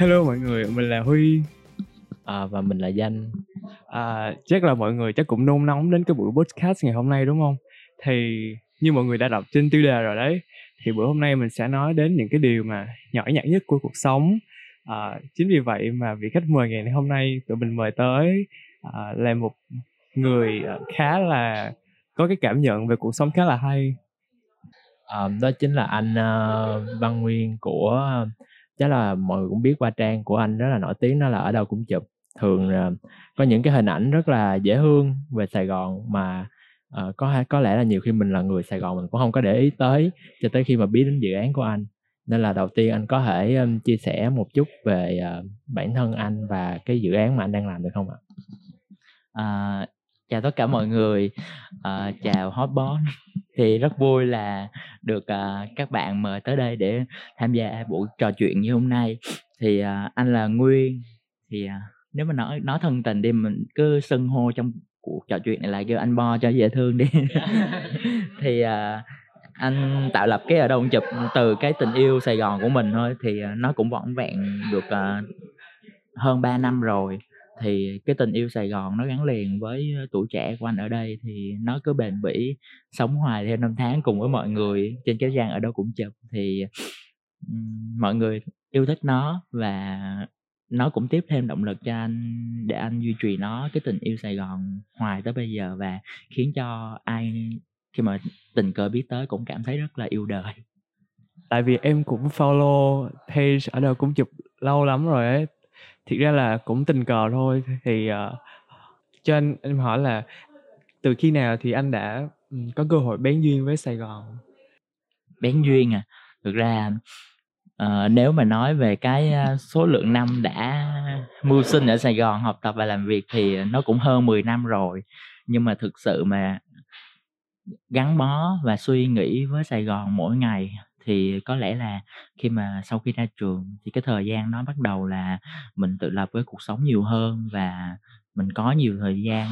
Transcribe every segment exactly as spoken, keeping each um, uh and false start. Hello mọi người, mình là Huy à, và mình là Danh. À, chắc là mọi người chắc cũng nôn nóng đến cái buổi podcast ngày hôm nay đúng không? Thì như mọi người đã đọc trên tiêu đề rồi đấy, thì bữa hôm nay mình sẽ nói đến những cái điều mà nhỏ nhặt nhất của cuộc sống. À, chính vì vậy mà vị khách mời ngày hôm nay tụi mình mời tới à, là một người khá là có cái cảm nhận về cuộc sống khá là hay. À, đó chính là anh uh, Văn Nguyên của uh, chắc là mọi người cũng biết qua trang của anh rất là nổi tiếng, đó là Ở Đâu Cũng Chụp. Thường uh, có những cái hình ảnh rất là dễ thương về Sài Gòn mà uh, có có lẽ là nhiều khi mình là người Sài Gòn mình cũng không có để ý tới cho tới khi mà biết đến dự án của anh. Nên là đầu tiên anh có thể um, chia sẻ một chút về uh, bản thân anh và cái dự án mà anh đang làm được không ạ? À, chào tất cả mọi người, à, chào Hotbox. Thì rất vui là được uh, các bạn mời tới đây để tham gia buổi trò chuyện như hôm nay. Thì uh, anh là Nguyên. Thì uh, nếu mà nói, nói thân tình đi, mình cứ xưng hô trong cuộc trò chuyện này là kêu anh Bo cho dễ thương đi. Thì uh, anh tạo lập cái Ở Đâu Cũng Chụp từ cái tình yêu Sài Gòn của mình thôi. Thì uh, nó cũng vỏn vẹn được uh, hơn ba năm rồi. Thì cái tình yêu Sài Gòn nó gắn liền với tuổi trẻ của anh ở đây, thì nó cứ bền bỉ sống hoài theo năm tháng cùng với mọi người trên cái trang Ở Đâu Cũng Chụp. Thì mọi người yêu thích nó và nó cũng tiếp thêm động lực cho anh để anh duy trì nó, cái tình yêu Sài Gòn hoài tới bây giờ, và khiến cho ai khi mà tình cờ biết tới cũng cảm thấy rất là yêu đời. Tại vì em cũng follow page Ở Đâu Cũng Chụp lâu lắm rồi ấy. Thực ra là cũng tình cờ thôi. Thì uh, cho anh em hỏi là từ khi nào thì anh đã um, có cơ hội bén duyên với Sài Gòn? Bén duyên à? Thực ra uh, nếu mà nói về cái số lượng năm đã mưu sinh ở Sài Gòn, học tập và làm việc thì nó cũng hơn mười năm rồi. Nhưng mà thực sự mà gắn bó và suy nghĩ với Sài Gòn mỗi ngày thì có lẽ là khi mà sau khi ra trường thì cái thời gian nó bắt đầu là mình tự lập với cuộc sống nhiều hơn, và mình có nhiều thời gian,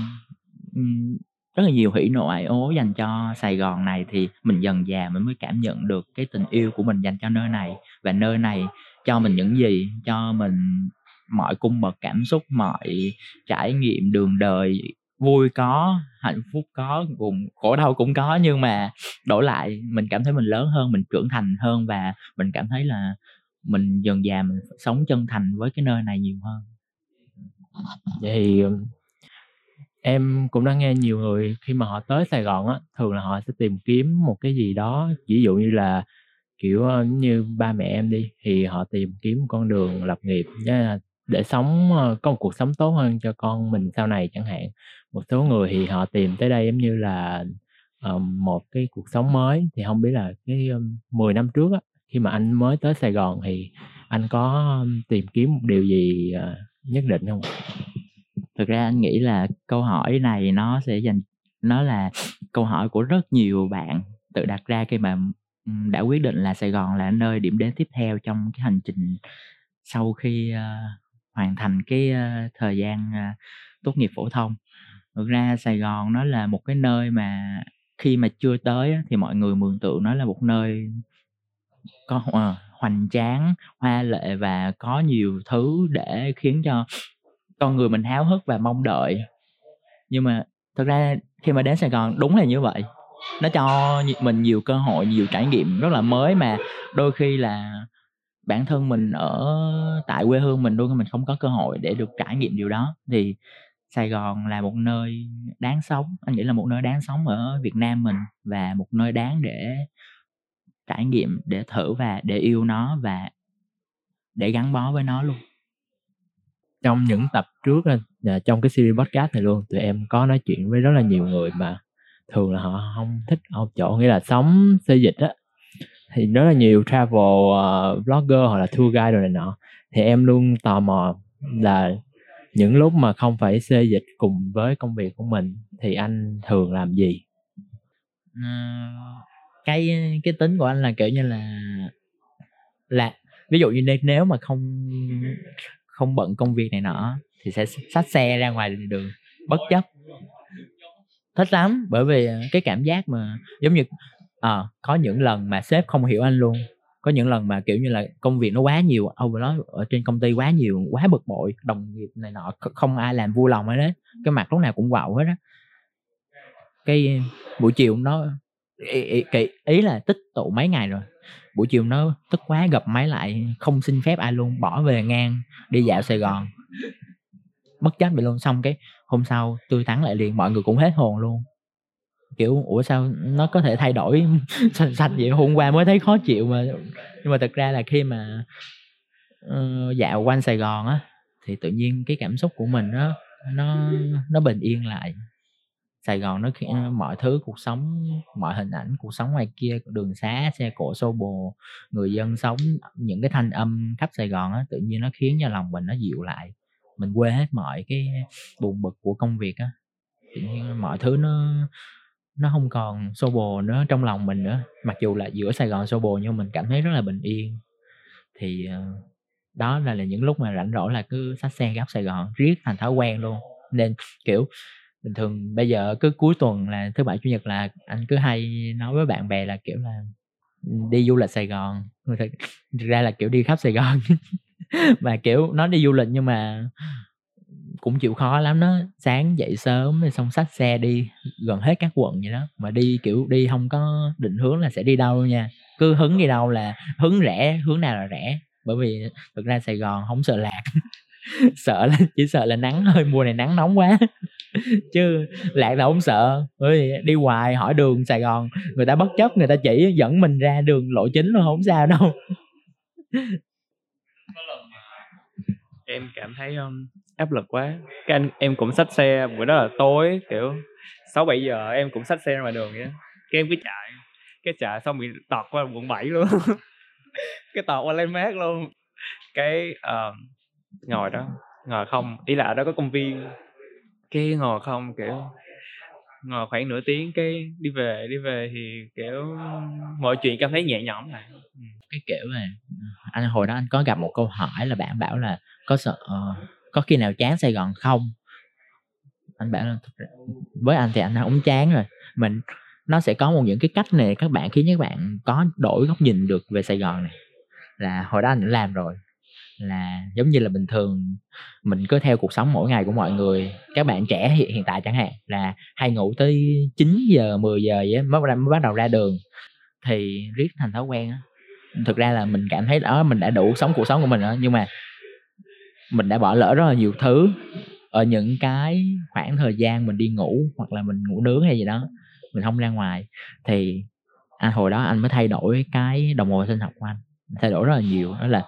rất là nhiều hỉ nộ ái ố dành cho Sài Gòn này. Thì mình dần dà mình mới cảm nhận được cái tình yêu của mình dành cho nơi này, và nơi này cho mình những gì, cho mình mọi cung bậc cảm xúc, mọi trải nghiệm đường đời. Vui có, hạnh phúc có, cùng khổ đau cũng có, nhưng mà đổi lại mình cảm thấy mình lớn hơn, mình trưởng thành hơn, và mình cảm thấy là mình dần dà mình sống chân thành với cái nơi này nhiều hơn. Vậy thì em cũng đã nghe nhiều người khi mà họ tới Sài Gòn á, thường là họ sẽ tìm kiếm một cái gì đó, ví dụ như là kiểu như ba mẹ em đi, thì họ tìm kiếm con đường lập nghiệp để sống, có một cuộc sống tốt hơn cho con mình sau này chẳng hạn. Một số người thì họ tìm tới đây giống như là uh, một cái cuộc sống mới. Thì không biết là cái um, mười năm trước á, khi mà anh mới tới Sài Gòn thì anh có tìm kiếm một điều gì uh, nhất định không? Thực ra anh nghĩ là câu hỏi này nó sẽ dành, nó là câu hỏi của rất nhiều bạn tự đặt ra khi mà đã quyết định là Sài Gòn là nơi điểm đến tiếp theo trong cái hành trình sau khi uh, hoàn thành cái uh, thời gian uh, tốt nghiệp phổ thông. Thực ra Sài Gòn nó là một cái nơi mà khi mà chưa tới á, thì mọi người mường tượng nó là một nơi có uh, hoành tráng, hoa lệ và có nhiều thứ để khiến cho con người mình háo hức và mong đợi. Nhưng mà thực ra khi mà đến Sài Gòn đúng là như vậy. Nó cho mình nhiều cơ hội, nhiều trải nghiệm rất là mới mà đôi khi là bản thân mình ở tại quê hương mình luôn, mình không có cơ hội để được trải nghiệm điều đó. Thì Sài Gòn là một nơi đáng sống, anh nghĩ là một nơi đáng sống ở Việt Nam mình, và một nơi đáng để trải nghiệm, để thử và để yêu nó và để gắn bó với nó luôn. Trong những tập trước, trong cái series podcast này luôn, tụi em có nói chuyện với rất là nhiều người mà thường là họ không thích ở chỗ, nghĩa là sống xê dịch á. Thì rất là nhiều travel uh, blogger hoặc là tour guide rồi này nọ. Thì em luôn tò mò là những lúc mà không phải xê dịch cùng với công việc của mình thì anh thường làm gì? À, cái cái tính của anh là kiểu như là là ví dụ như nếu mà không không bận công việc này nọ thì sẽ xách xe ra ngoài đường bất chấp. Thích lắm, bởi vì cái cảm giác mà giống như à, có những lần mà sếp không hiểu anh luôn. Có những lần mà kiểu như là công việc nó quá nhiều, overload ở trên công ty quá nhiều, quá bực bội, đồng nghiệp này nọ, không ai làm vui lòng hết đấy, cái mặt lúc nào cũng quạo hết á. Cái buổi chiều nó ý, ý, ý, ý là tích tụ mấy ngày rồi, buổi chiều nó tức quá gập máy lại, không xin phép ai luôn, bỏ về ngang đi dạo Sài Gòn bất chấp bị luôn. Xong cái hôm sau tươi tắn lại liền, mọi người cũng hết hồn luôn, kiểu ủa sao nó có thể thay đổi sạch sạch vậy, hôm qua mới thấy khó chịu mà. Nhưng mà thật ra là khi mà uh, dạo quanh Sài Gòn á thì tự nhiên cái cảm xúc của mình đó, nó nó bình yên lại. Sài Gòn nó mọi thứ, cuộc sống, mọi hình ảnh cuộc sống ngoài kia, đường xá, xe cộ xô bồ, người dân sống, những cái thanh âm khắp Sài Gòn á, tự nhiên nó khiến cho lòng mình nó dịu lại, mình quên hết mọi cái buồn bực của công việc á, tự nhiên mọi thứ nó nó không còn xô bồ nữa trong lòng mình nữa. Mặc dù là giữa Sài Gòn xô bồ nhưng mình cảm thấy rất là bình yên. Thì đó là, là những lúc mà rảnh rỗi là cứ xách xe gấp Sài Gòn, riết thành thói quen luôn. Nên kiểu bình thường bây giờ cứ cuối tuần là thứ bảy chủ nhật là anh cứ hay nói với bạn bè là kiểu là đi du lịch Sài Gòn. Thực ra là kiểu đi khắp Sài Gòn mà kiểu nó đi du lịch nhưng mà cũng chịu khó lắm đó. Sáng dậy sớm xong xách xe đi gần hết các quận vậy đó, mà đi kiểu đi không có định hướng là sẽ đi đâu nha, cứ hứng đi đâu là hứng rẽ, hướng nào là rẽ, bởi vì thực ra Sài Gòn không sợ lạc sợ là chỉ sợ là nắng hơi, mùa này nắng nóng quá chứ lạc là không sợ. Ôi, đi hoài hỏi đường Sài Gòn, người ta bất chấp, người ta chỉ dẫn mình ra đường lộ chính luôn, không sao đâu. Em cảm thấy um, áp lực quá. Cái anh, em cũng xách xe, bữa đó là tối kiểu sáu bảy giờ em cũng xách xe ra ngoài đường vậy. Cái em cứ chạy, cái chạy xong bị tọt qua quận bảy luôn cái tọt qua lấy mát luôn. Cái uh, ngồi đó, ngồi không, ý là ở đó có công viên, cái ngồi không kiểu ngồi khoảng nửa tiếng, cái đi về. Đi về thì kiểu mọi chuyện cảm thấy nhẹ nhõm lại. Ừ. Cái kiểu này anh hồi đó anh có gặp một câu hỏi là bạn bảo là có sợ uh, có khi nào chán Sài Gòn không. Anh bảo là với anh thì anh không chán rồi, mình nó sẽ có một những cái cách này các bạn, khiến các bạn có đổi góc nhìn được về Sài Gòn này. Là hồi đó anh đã làm rồi, là giống như là bình thường mình cứ theo cuộc sống mỗi ngày của mọi người. Các bạn trẻ hiện, hiện tại chẳng hạn là hay ngủ tới chín giờ mười giờ vậy mới, mới bắt đầu ra đường, thì riết thành thói quen á. Thực ra là mình cảm thấy đó, mình đã đủ sống cuộc sống của mình rồi, nhưng mà mình đã bỏ lỡ rất là nhiều thứ ở những cái khoảng thời gian mình đi ngủ, hoặc là mình ngủ nướng hay gì đó, mình không ra ngoài. Thì anh hồi đó anh mới thay đổi cái đồng hồ sinh học của anh, thay đổi rất là nhiều. Đó là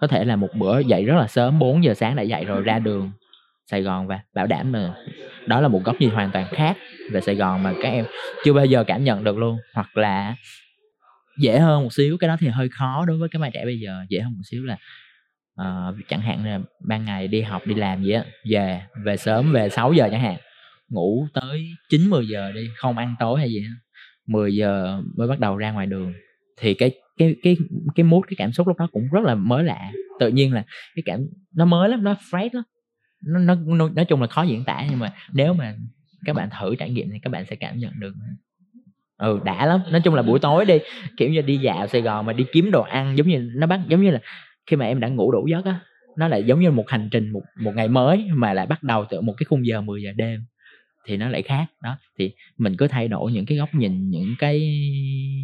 có thể là một bữa dậy rất là sớm, bốn giờ sáng đã dậy rồi ra đường Sài Gòn, và bảo đảm là đó là một góc nhìn hoàn toàn khác về Sài Gòn mà các em chưa bao giờ cảm nhận được luôn. Hoặc là dễ hơn một xíu, cái đó thì hơi khó đối với cái bạn trẻ bây giờ. Dễ hơn một xíu là uh, chẳng hạn là ban ngày đi học đi làm gì á, về về sớm, về sáu giờ chẳng hạn, ngủ tới chín mười giờ đi, không ăn tối hay gì á, mười giờ mới bắt đầu ra ngoài đường. Thì cái cái cái cái mood, cái cảm xúc lúc đó cũng rất là mới lạ. Tự nhiên là cái cảm nó mới lắm, nó fresh lắm, nó, nó, nó nói chung là khó diễn tả, nhưng mà nếu mà các bạn thử trải nghiệm thì các bạn sẽ cảm nhận được. Ừ, đã lắm. Nói chung là buổi tối đi, kiểu như đi dạo Sài Gòn mà đi kiếm đồ ăn, giống như nó bắt giống như là khi mà em đã ngủ đủ giấc á, nó lại giống như một hành trình, một một ngày mới mà lại bắt đầu từ một cái khung giờ mười giờ đêm, thì nó lại khác đó. Thì mình cứ thay đổi những cái góc nhìn, những cái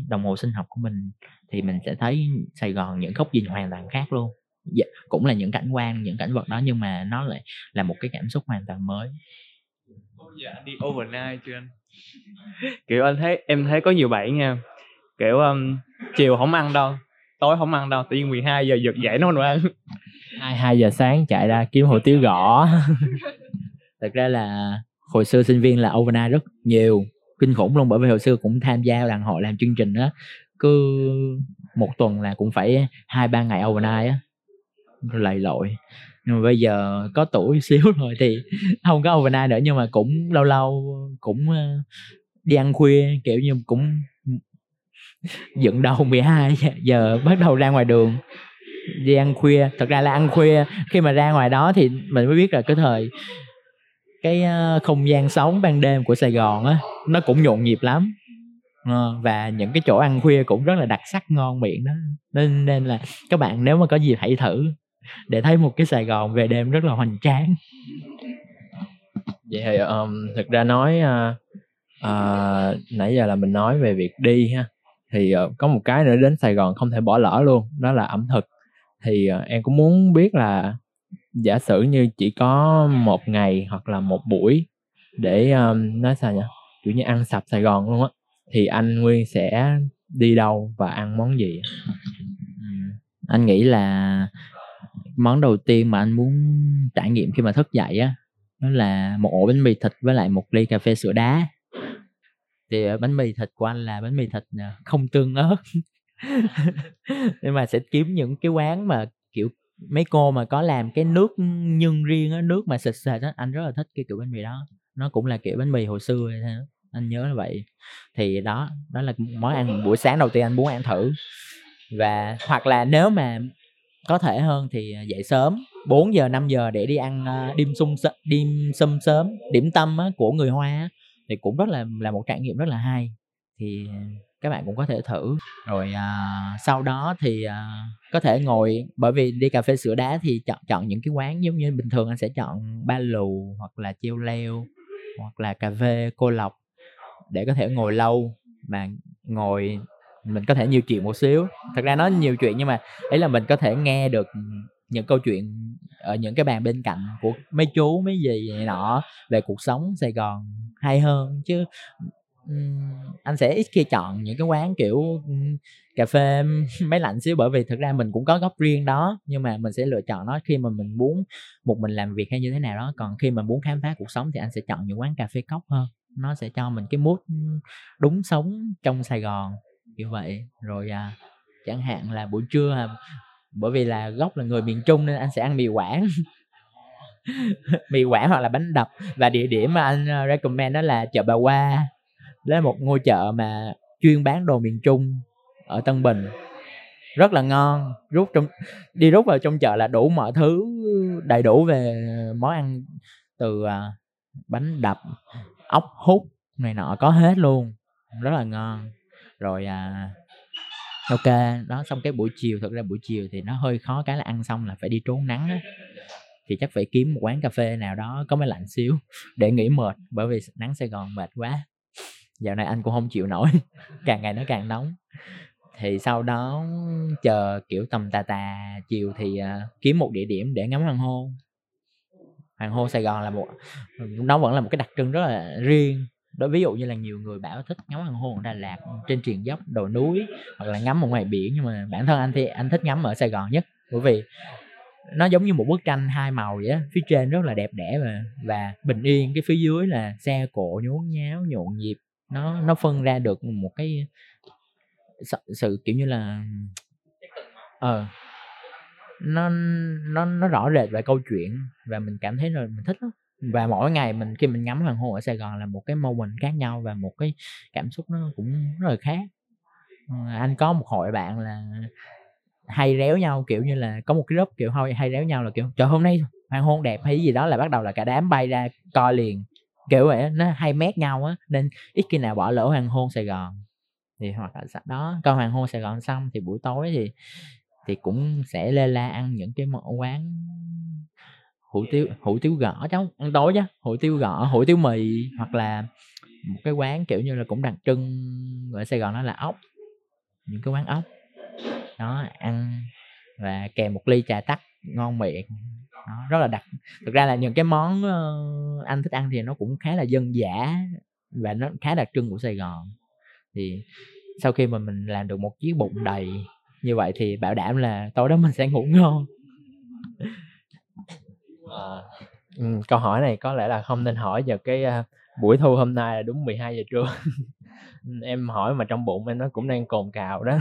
đồng hồ sinh học của mình, thì mình sẽ thấy Sài Gòn những góc nhìn hoàn toàn khác luôn. Cũng là những cảnh quan, những cảnh vật đó, nhưng mà nó lại là một cái cảm xúc hoàn toàn mới. Ôi dạ, đi overnight chưa anh? Kiểu anh thấy, em thấy có nhiều bạn nha, kiểu um, chiều không ăn đâu, tối không ăn đâu, tự nhiên mười hai giờ giật dậy nó không ăn, hai giờ sáng chạy ra kiếm hủ tiếu gõ. Thật ra là hồi xưa sinh viên là overnight rất nhiều, kinh khủng luôn, bởi vì hồi xưa cũng tham gia đàn hội làm chương trình đó, cứ một tuần là cũng phải hai ba ngày overnight á, lầy lội. Nhưng mà bây giờ có tuổi xíu rồi thì không có overnight nữa, nhưng mà cũng lâu lâu cũng đi ăn khuya, kiểu như cũng dựng đầu mười hai giờ bắt đầu ra ngoài đường đi ăn khuya. Thật ra là ăn khuya, khi mà ra ngoài đó thì mình mới biết là cái thời cái không gian sống ban đêm của Sài Gòn á, nó cũng nhộn nhịp lắm. và những cái chỗ ăn khuya cũng rất là đặc sắc ngon miệng đó, nên nên là các bạn nếu mà có dịp hãy thử để thấy một cái Sài Gòn về đêm rất là hoành tráng. Vậy thì um, thực ra nói uh, uh, nãy giờ là mình nói về việc đi ha, thì uh, có một cái nữa đến Sài Gòn không thể bỏ lỡ luôn, đó là ẩm thực. Thì uh, em cũng muốn biết là giả sử như chỉ có một ngày hoặc là một buổi để um, nói sao nhỉ, kiểu như ăn sập Sài Gòn luôn á, thì anh Nguyên sẽ đi đâu và ăn món gì? Anh nghĩ là món đầu tiên mà anh muốn trải nghiệm khi mà thức dậy á, nó là một ổ bánh mì thịt với lại một ly cà phê sữa đá. Thì bánh mì thịt của anh là bánh mì thịt không tương ớt nhưng mà sẽ kiếm những cái quán mà kiểu mấy cô mà có làm cái nước nhân riêng á, nước mà sệt sệt á, anh rất là thích cái kiểu bánh mì đó. Nó cũng là kiểu bánh mì hồi xưa vậy thôi, anh nhớ là vậy. Thì đó, đó là món ăn buổi sáng đầu tiên anh muốn ăn thử. Và hoặc là nếu mà có thể hơn thì dậy sớm bốn giờ năm giờ để đi ăn dim sum dim sum sớm, điểm tâm của người Hoa, thì cũng rất là là một trải nghiệm rất là hay, thì các bạn cũng có thể thử. Rồi uh, sau đó thì uh, có thể ngồi, bởi vì đi cà phê sữa đá thì chọn chọn những cái quán giống như bình thường anh sẽ chọn ba lù hoặc là treo leo hoặc là cà phê cô lộc để có thể ngồi lâu, mà ngồi mình có thể nhiều chuyện một xíu. Thật ra nó nhiều chuyện nhưng mà ấy là mình có thể nghe được những câu chuyện ở những cái bàn bên cạnh của mấy chú mấy dì này nọ về cuộc sống Sài Gòn hay hơn. Chứ um, anh sẽ ít khi chọn những cái quán kiểu um, cà phê máy lạnh xíu, bởi vì thực ra mình cũng có góc riêng đó, nhưng mà mình sẽ lựa chọn nó khi mà mình muốn một mình làm việc hay như thế nào đó. Còn khi mà muốn khám phá cuộc sống thì anh sẽ chọn những quán cà phê cốc hơn, nó sẽ cho mình cái mood đúng sống trong Sài Gòn kiểu vậy. Rồi à, chẳng hạn là buổi trưa à, bởi vì là gốc là người miền Trung nên anh sẽ ăn mì Quảng mì Quảng hoặc là bánh đập. Và địa điểm mà anh recommend đó là chợ Bà Hoa. Đó là một ngôi chợ mà chuyên bán đồ miền Trung ở Tân Bình, rất là ngon. Rút trong, đi rút vào trong chợ là đủ mọi thứ đầy đủ về món ăn, từ à, bánh đập, ốc hút này nọ có hết luôn, rất là ngon. Rồi à, ok đó. Xong cái buổi chiều, thật ra buổi chiều thì nó hơi khó, cái là ăn xong là phải đi trốn nắng á, thì chắc phải kiếm một quán cà phê nào đó có máy lạnh xíu để nghỉ mệt, bởi vì nắng Sài Gòn mệt quá dạo này, anh cũng không chịu nổi càng ngày nó càng nóng. Thì sau đó chờ kiểu tầm tà tà chiều thì à, kiếm một địa điểm để ngắm hoàng hôn. Hoàng hôn Sài Gòn là một, nó vẫn là một cái đặc trưng rất là riêng. Đối, ví dụ như là nhiều người bảo thích ngắm hoàng hôn ở Đà Lạt trên triền dốc đồi núi hoặc là ngắm ở ngoài biển, nhưng mà bản thân anh thì anh thích ngắm ở Sài Gòn nhất, bởi vì nó giống như một bức tranh hai màu vậy á, phía trên rất là đẹp đẽ và, và bình yên, cái phía dưới là xe cộ nhốn nháo nhộn nhịp. Nó nó phân ra được một cái sự kiểu như là ờ uh, nó nó nó rõ rệt về câu chuyện, và mình cảm thấy rồi mình thích lắm. Và mỗi ngày mình khi mình ngắm hoàng hôn ở Sài Gòn là một cái moment khác nhau và một cái cảm xúc nó cũng rất là khác. À, anh có một hội bạn là hay réo nhau, kiểu như là có một cái group kiểu hay, hay réo nhau là kiểu trời hôm nay hoàng hôn đẹp hay gì đó, là bắt đầu là cả đám bay ra coi liền kiểu vậy. Nó hay mét nhau á, nên ít khi nào bỏ lỡ hoàng hôn Sài Gòn. Thì hoặc là đó, coi hoàng hôn Sài Gòn xong thì buổi tối thì thì cũng sẽ lê la ăn những cái quán hủ tiếu hủ tiếu gõ cháu ăn tối chứ hủ tiếu gõ, hủ tiếu mì, hoặc là một cái quán kiểu như là cũng đặc trưng ở Sài Gòn đó là ốc, những cái quán ốc đó ăn và kèm một ly trà tắc ngon miệng đó, rất là đặc. Thực ra là những cái món anh thích ăn thì nó cũng khá là dân dã và nó khá đặc trưng của Sài Gòn. Thì sau khi mà mình làm được một chiếc bụng đầy như vậy thì bảo đảm là tối đó mình sẽ ngủ ngon. À, câu hỏi này có lẽ là không nên hỏi vào cái uh, buổi thu hôm nay là đúng mười hai giờ trưa em hỏi mà trong bụng em nó cũng đang cồn cào đó.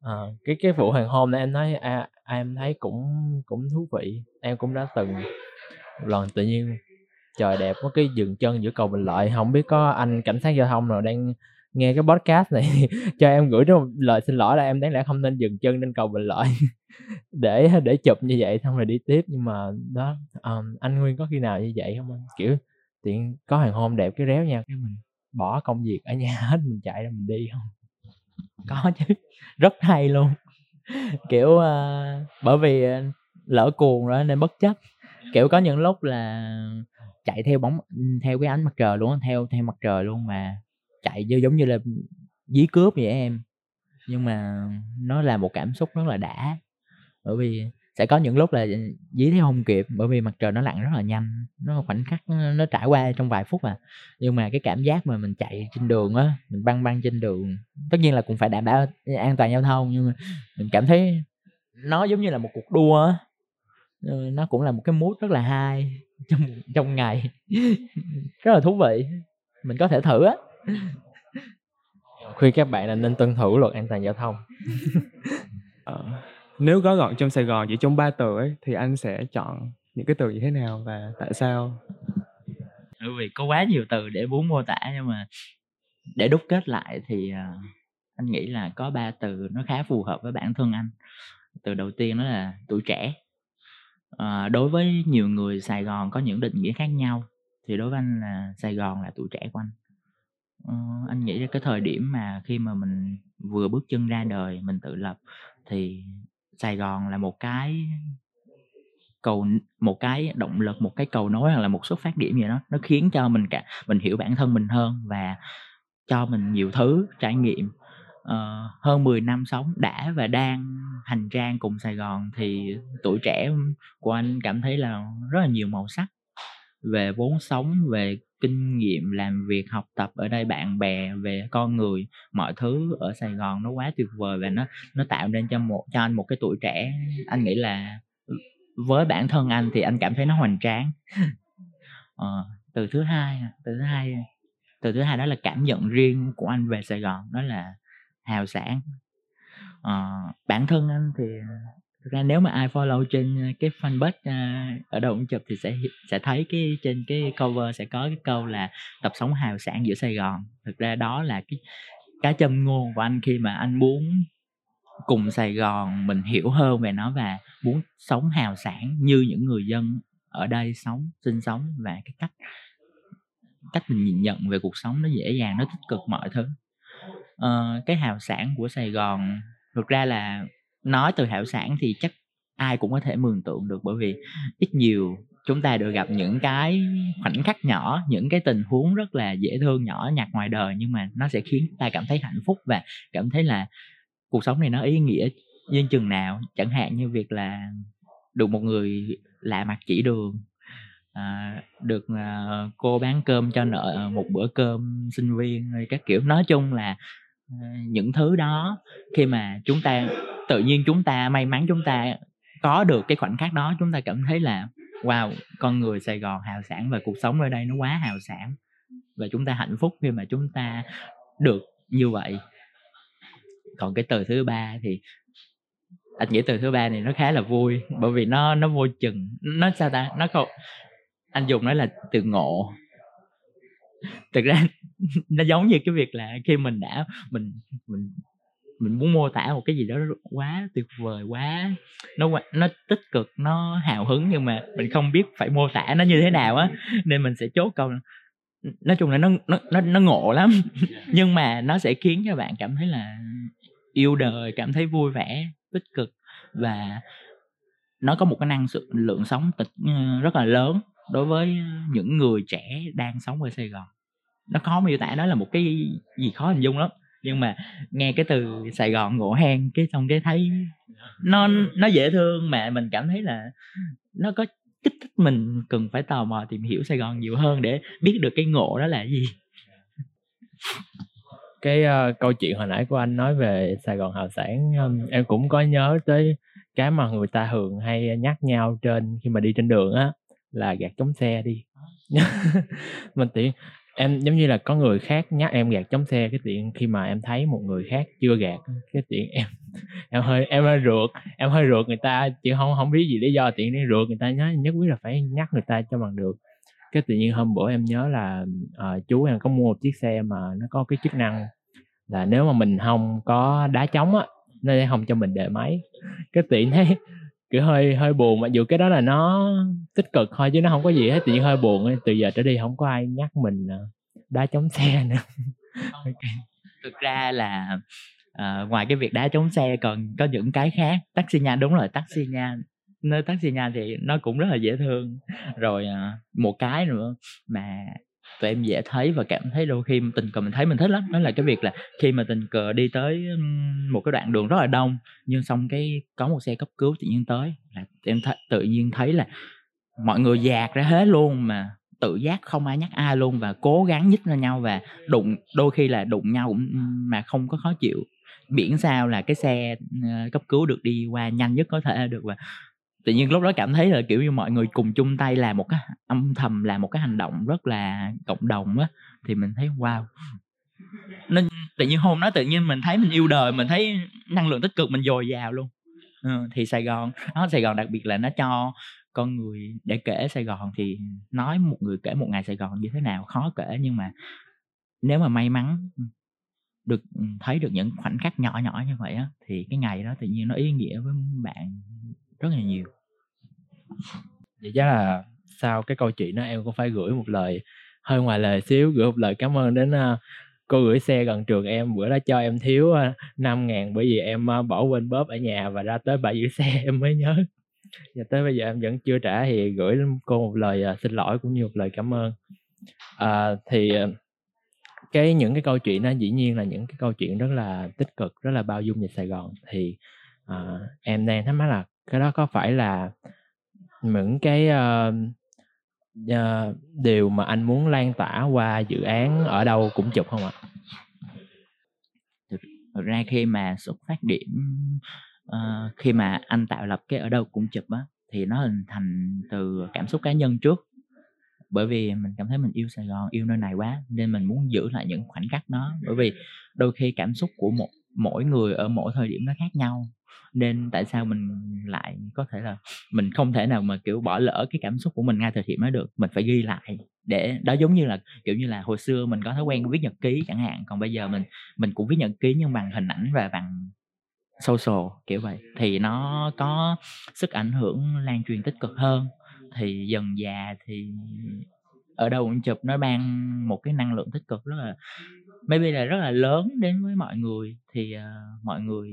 à, cái cái vụ hoàng hôn này em nói à, em thấy cũng cũng thú vị. Em cũng đã từng lần tự nhiên trời đẹp có cái dừng chân giữa cầu Bình Lợi, không biết có anh cảnh sát giao thông nào đang nghe cái podcast này cho em gửi một lời xin lỗi là em đáng lẽ không nên dừng chân trên cầu Bình Lợi để để chụp như vậy xong rồi đi tiếp. Nhưng mà đó, um, anh Nguyên có khi nào như vậy không anh, kiểu tiện có hoàng hôn đẹp cái réo nhau cái mình bỏ công việc ở nhà hết, mình chạy ra mình đi không? Có chứ, rất hay luôn. Kiểu uh, bởi vì lỡ cuồng rồi nên bất chấp. Kiểu có những lúc là chạy theo bóng, theo cái ánh mặt trời luôn, theo theo mặt trời luôn mà chạy như giống như là dí cướp vậy em. Nhưng mà nó là một cảm xúc rất là đã. Bởi vì sẽ có những lúc là dí theo không kịp, bởi vì mặt trời nó lặn rất là nhanh, nó khoảnh khắc, nó trải qua trong vài phút à. Nhưng mà cái cảm giác mà mình chạy trên đường á, mình băng băng trên đường, tất nhiên là cũng phải đảm bảo an toàn giao thông, nhưng mà mình cảm thấy nó giống như là một cuộc đua á. Nó cũng là một cái mood rất là hay trong trong ngày. Rất là thú vị, mình có thể thử á. Khuyên các bạn là nên tuân thủ luật an toàn giao thông. Ờ. Nếu gói gọn trong Sài Gòn chỉ trong ba từ ấy, thì anh sẽ chọn những cái từ như thế nào và tại sao? Bởi vì có quá nhiều từ để muốn mô tả, nhưng mà để đúc kết lại thì uh, anh nghĩ là có ba từ nó khá phù hợp với bản thân anh. Từ đầu tiên đó là tuổi trẻ. Uh, đối với nhiều người, Sài Gòn có những định nghĩa khác nhau. Thì đối với anh là Sài Gòn là tuổi trẻ của anh. Uh, anh nghĩ là cái thời điểm mà khi mà mình vừa bước chân ra đời, mình tự lập, thì Sài Gòn là một cái cầu, một cái động lực, một cái cầu nối, hoặc là một xuất phát điểm gì đó. Nó khiến cho mình cả mình hiểu bản thân mình hơn và cho mình nhiều thứ trải nghiệm. Ờ, hơn mười năm sống đã và đang hành trang cùng Sài Gòn thì tuổi trẻ của anh cảm thấy là rất là nhiều màu sắc. Về vốn sống, về kinh nghiệm làm việc, học tập ở đây, bạn bè, về con người, mọi thứ ở Sài Gòn nó quá tuyệt vời và nó nó tạo nên cho một cho anh một cái tuổi trẻ. Anh nghĩ là với bản thân anh thì anh cảm thấy nó hoành tráng. Ờ, từ thứ hai, từ thứ hai, từ thứ hai đó là cảm nhận riêng của anh về Sài Gòn, đó là hào sảng. Ờ, bản thân anh thì thực ra nếu mà ai follow trên cái fanpage uh, Ở Đâu Cũng Chụp thì sẽ sẽ thấy cái trên cái cover sẽ có cái câu là tập sống hào sảng giữa Sài Gòn. Thực ra đó là cái cái châm ngôn của anh khi mà anh muốn cùng Sài Gòn mình hiểu hơn về nó và muốn sống hào sảng như những người dân ở đây sống, sinh sống, và cái cách cách mình nhìn nhận về cuộc sống nó dễ dàng, nó tích cực mọi thứ. Uh, cái hào sảng của Sài Gòn, thực ra là nói từ hào sảng thì chắc ai cũng có thể mường tượng được, bởi vì ít nhiều chúng ta được gặp những cái khoảnh khắc nhỏ, những cái tình huống rất là dễ thương nhỏ nhặt ngoài đời, nhưng mà nó sẽ khiến ta cảm thấy hạnh phúc và cảm thấy là cuộc sống này nó ý nghĩa như chừng nào. Chẳng hạn như việc là được một người lạ mặt chỉ đường, à, được à, cô bán cơm cho nợ một bữa cơm sinh viên các kiểu. Nói chung là những thứ đó khi mà chúng ta tự nhiên chúng ta may mắn chúng ta có được cái khoảnh khắc đó, chúng ta cảm thấy là wow, con người Sài Gòn hào sảng và cuộc sống ở đây nó quá hào sảng, và chúng ta hạnh phúc khi mà chúng ta được như vậy. Còn cái từ thứ ba thì anh nghĩ từ thứ ba này nó khá là vui, bởi vì nó nó vô chừng, nó sao ta, nó không, anh dùng nó là từ ngộ. Thực ra nó giống như cái việc là khi mình đã mình mình mình muốn mô tả một cái gì đó quá tuyệt vời, quá nó nó tích cực, nó hào hứng, nhưng mà mình không biết phải mô tả nó như thế nào á, nên mình sẽ chốt câu nói chung là nó nó nó, nó ngộ lắm. Nhưng mà nó sẽ khiến cho bạn cảm thấy là yêu đời, cảm thấy vui vẻ, tích cực, và nó có một cái năng lượng sống tịch rất là lớn đối với những người trẻ đang sống ở Sài Gòn. Nó khó miêu tả, đó là một cái gì khó hình dung lắm, nhưng mà nghe cái từ Sài Gòn ngộ hang cái xong cái thấy nó nó dễ thương, mà mình cảm thấy là nó có kích thích mình cần phải tò mò tìm hiểu Sài Gòn nhiều hơn để biết được cái ngộ đó là gì. Cái uh, câu chuyện hồi nãy của anh nói về Sài Gòn hào sảng, um, em cũng có nhớ tới cái mà người ta thường hay nhắc nhau trên khi mà đi trên đường á, là gạt chống xe đi. Mình tiện em giống như là có người khác nhắc em gạt chống xe, cái chuyện khi mà em thấy một người khác chưa gạt, cái chuyện em em hơi em hơi rượt em hơi rượt người ta, chứ không không biết gì lý do tiện đi rượt người ta, nhớ nhất quyết là phải nhắc người ta cho bằng được. Cái tự nhiên hôm bữa em nhớ là uh, chú em có mua một chiếc xe mà nó có cái chức năng là nếu mà mình không có đá trống á, nó sẽ không cho mình để máy. Cái tiện thấy kiểu hơi hơi buồn, mặc dù cái đó là nó tích cực thôi chứ nó không có gì hết, tự nhiên hơi buồn. Từ giờ trở đi không có ai nhắc mình đá chống xe nữa. Okay. Thực ra là uh, ngoài cái việc đá chống xe còn có những cái khác. Taxi nha, đúng rồi, taxi nha. Nơi taxi nha thì nó cũng rất là dễ thương. Rồi uh, một cái nữa mà tụi em dễ thấy và cảm thấy đôi khi tình cờ mình thấy mình thích lắm, đó là cái việc là khi mà tình cờ đi tới một cái đoạn đường rất là đông, nhưng xong cái có một xe cấp cứu tự nhiên tới, là em th- tự nhiên thấy là mọi người dạt ra hết luôn mà tự giác không ai nhắc ai luôn, và cố gắng nhích ra nhau và đụng, đôi khi là đụng nhau cũng mà không có khó chịu. Biển sao là cái xe cấp cứu được đi qua nhanh nhất có thể được, và tự nhiên lúc đó cảm thấy là kiểu như mọi người cùng chung tay làm một cái âm thầm, làm một cái hành động rất là cộng đồng á, thì mình thấy wow. Nên tự nhiên hôm đó tự nhiên mình thấy mình yêu đời, mình thấy năng lượng tích cực mình dồi dào luôn. Ừ, thì Sài Gòn, nó Sài Gòn đặc biệt là nó cho con người để kể Sài Gòn, thì nói một người kể một ngày Sài Gòn như thế nào khó kể, nhưng mà nếu mà may mắn được thấy được những khoảnh khắc nhỏ nhỏ như vậy á, thì cái ngày đó tự nhiên nó ý nghĩa với bạn rất là nhiều. Vậy chắc là sau cái câu chuyện đó em cũng phải gửi một lời hơi ngoài lề xíu, gửi một lời cảm ơn đến uh, cô gửi xe gần trường em bữa đó cho em thiếu uh, năm ngàn, bởi vì em uh, bỏ quên bóp ở nhà và ra tới bãi giữ xe em mới nhớ, và tới bây giờ em vẫn chưa trả, thì gửi cô một lời uh, xin lỗi cũng như một lời cảm ơn. Uh, thì uh, cái những cái câu chuyện đó dĩ nhiên là những cái câu chuyện rất là tích cực, rất là bao dung về Sài Gòn, thì uh, em đang thắc mắc là cái đó có phải là những cái uh, uh, điều mà anh muốn lan tỏa qua dự án Ở Đâu Cũng Chụp không ạ? Thực ra khi mà xuất phát điểm uh, khi mà anh tạo lập cái Ở Đâu Cũng Chụp á, thì nó hình thành từ cảm xúc cá nhân trước, bởi vì mình cảm thấy mình yêu Sài Gòn, yêu nơi này quá, nên mình muốn giữ lại những khoảnh khắc đó, bởi vì đôi khi cảm xúc của một mỗi người ở mỗi thời điểm nó khác nhau, nên tại sao mình lại có thể là mình không thể nào mà kiểu bỏ lỡ cái cảm xúc của mình ngay thời điểm đó được, mình phải ghi lại để đó, giống như là kiểu như là hồi xưa mình có thói quen viết nhật ký chẳng hạn, còn bây giờ mình mình cũng viết nhật ký nhưng bằng hình ảnh và bằng social kiểu vậy, thì nó có sức ảnh hưởng lan truyền tích cực hơn. Thì dần dà thì Ở Đâu Cũng Chụp nó ban một cái năng lượng tích cực rất là maybe là rất là lớn đến với mọi người, thì uh, mọi người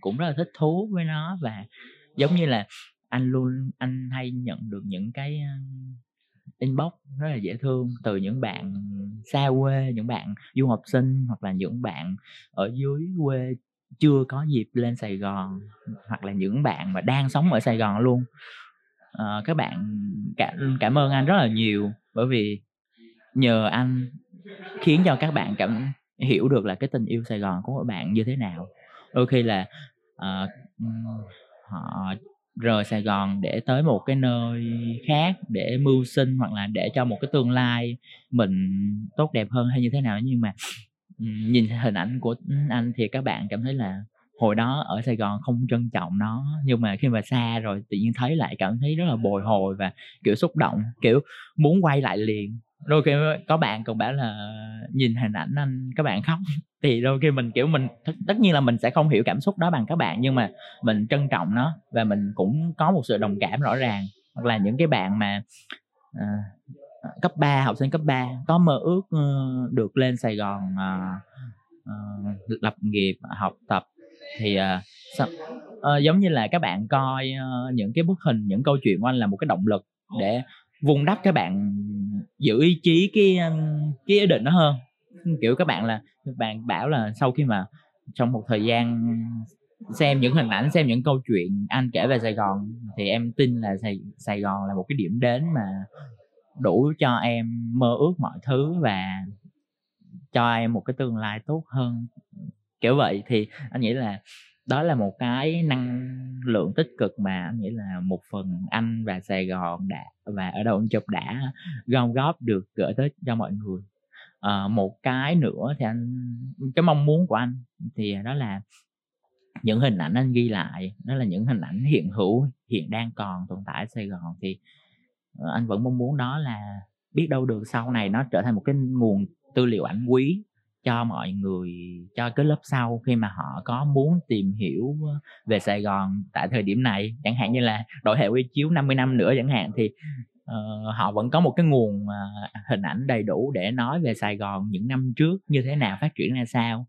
cũng rất là thích thú với nó, và giống như là anh luôn anh hay nhận được những cái inbox rất là dễ thương từ những bạn xa quê, những bạn du học sinh, hoặc là những bạn ở dưới quê chưa có dịp lên Sài Gòn, hoặc là những bạn mà đang sống ở Sài Gòn luôn. Uh, các bạn cảm, cảm ơn anh rất là nhiều, bởi vì nhờ anh khiến cho các bạn cảm hiểu được là cái tình yêu Sài Gòn của các bạn như thế nào. Đôi khi là uh, họ rời Sài Gòn để tới một cái nơi khác để mưu sinh, hoặc là để cho một cái tương lai mình tốt đẹp hơn hay như thế nào, nhưng mà um, nhìn hình ảnh của anh thì các bạn cảm thấy là hồi đó ở Sài Gòn không trân trọng nó, nhưng mà khi mà xa rồi tự nhiên thấy lại cảm thấy rất là bồi hồi và kiểu xúc động, kiểu muốn quay lại liền. Đôi khi có bạn còn bảo là nhìn hình ảnh anh các bạn khóc, thì đôi khi mình kiểu mình tất nhiên là mình sẽ không hiểu cảm xúc đó bằng các bạn, nhưng mà mình trân trọng nó và mình cũng có một sự đồng cảm rõ ràng. Hoặc là những cái bạn mà à, cấp ba, học sinh cấp ba có mơ ước uh, được lên Sài Gòn uh, uh, lập nghiệp, học tập, thì uh, uh, giống như là các bạn coi uh, những cái bức hình, những câu chuyện của anh là một cái động lực để vun đắp các bạn giữ ý chí cái cái ý định đó hơn. Kiểu các bạn là các bạn bảo là sau khi mà trong một thời gian xem những hình ảnh, xem những câu chuyện anh kể về Sài Gòn, thì em tin là Sài, Sài Gòn là một cái điểm đến mà đủ cho em mơ ước mọi thứ và cho em một cái tương lai tốt hơn kiểu vậy. Thì anh nghĩ là đó là một cái năng lượng tích cực mà anh nghĩ là một phần anh và Sài Gòn đã và Ở Đâu Cũng Chụp đã gom góp được gửi tới cho mọi người. À, một cái nữa thì anh cái mong muốn của anh thì đó là những hình ảnh anh ghi lại, đó là những hình ảnh hiện hữu, hiện đang còn tồn tại ở Sài Gòn, thì anh vẫn mong muốn đó là biết đâu được sau này nó trở thành một cái nguồn tư liệu ảnh quý cho mọi người, cho cái lớp sau khi mà họ có muốn tìm hiểu về Sài Gòn tại thời điểm này, chẳng hạn như là đội hệ quy chiếu năm mươi năm nữa chẳng hạn, thì uh, họ vẫn có một cái nguồn uh, hình ảnh đầy đủ để nói về Sài Gòn những năm trước như thế nào, phát triển ra sao.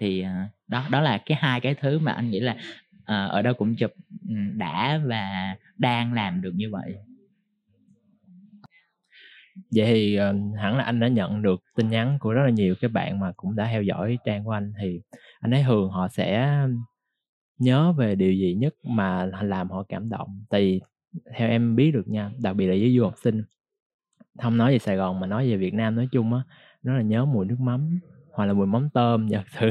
Thì uh, đó đó là cái hai cái thứ mà anh nghĩ là uh, Ở Đâu Cũng Chụp đã và đang làm được như vậy. Vậy thì uh, hẳn là anh đã nhận được tin nhắn của rất là nhiều các bạn mà cũng đã theo dõi trang của anh, thì anh thấy thường họ sẽ nhớ về điều gì nhất mà làm họ cảm động? Thì theo em biết được nha, đặc biệt là với du học sinh, không nói về Sài Gòn mà nói về Việt Nam nói chung á, nó là nhớ mùi nước mắm hoặc là mùi mắm tôm. Thật sự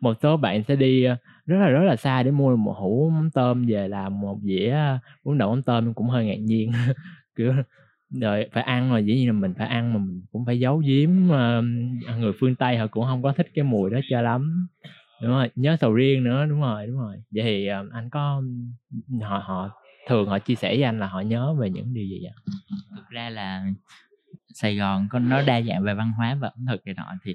một số bạn sẽ đi rất là rất là xa để mua một hũ mắm tôm về làm một dĩa bún đậu mắm tôm, cũng hơi ngạc nhiên kiểu rồi phải ăn, rồi dĩ nhiên là mình phải ăn mà mình cũng phải giấu giếm. Người phương Tây họ cũng không có thích cái mùi đó cho lắm. Đúng rồi, nhớ sầu riêng nữa, đúng rồi, đúng rồi. Vậy thì anh có họ họ thường họ chia sẻ với anh là họ nhớ về những điều gì vậy? Thực ra là Sài Gòn có nó đa dạng về văn hóa và ẩm thực này nọ, thì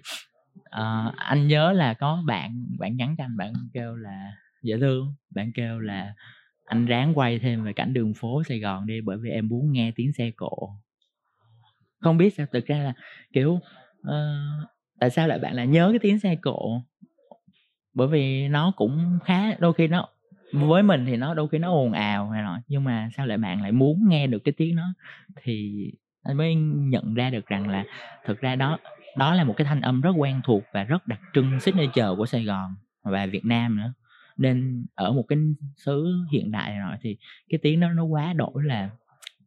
uh, anh nhớ là có bạn bạn nhắn cho anh, bạn kêu là dễ thương, bạn kêu là anh ráng quay thêm về cảnh đường phố Sài Gòn đi, bởi vì em muốn nghe tiếng xe cộ. Không biết sao thực ra là kiểu uh, tại sao lại bạn lại nhớ cái tiếng xe cộ? Bởi vì nó cũng khá, đôi khi nó với mình thì nó đôi khi nó ồn ào này nọ, nhưng mà sao lại bạn lại muốn nghe được cái tiếng nó? Thì anh mới nhận ra được rằng là thực ra đó đó là một cái thanh âm rất quen thuộc và rất đặc trưng signature của Sài Gòn và Việt Nam nữa. Nên ở một cái xứ hiện đại này nọ thì cái tiếng đó nó quá đổi là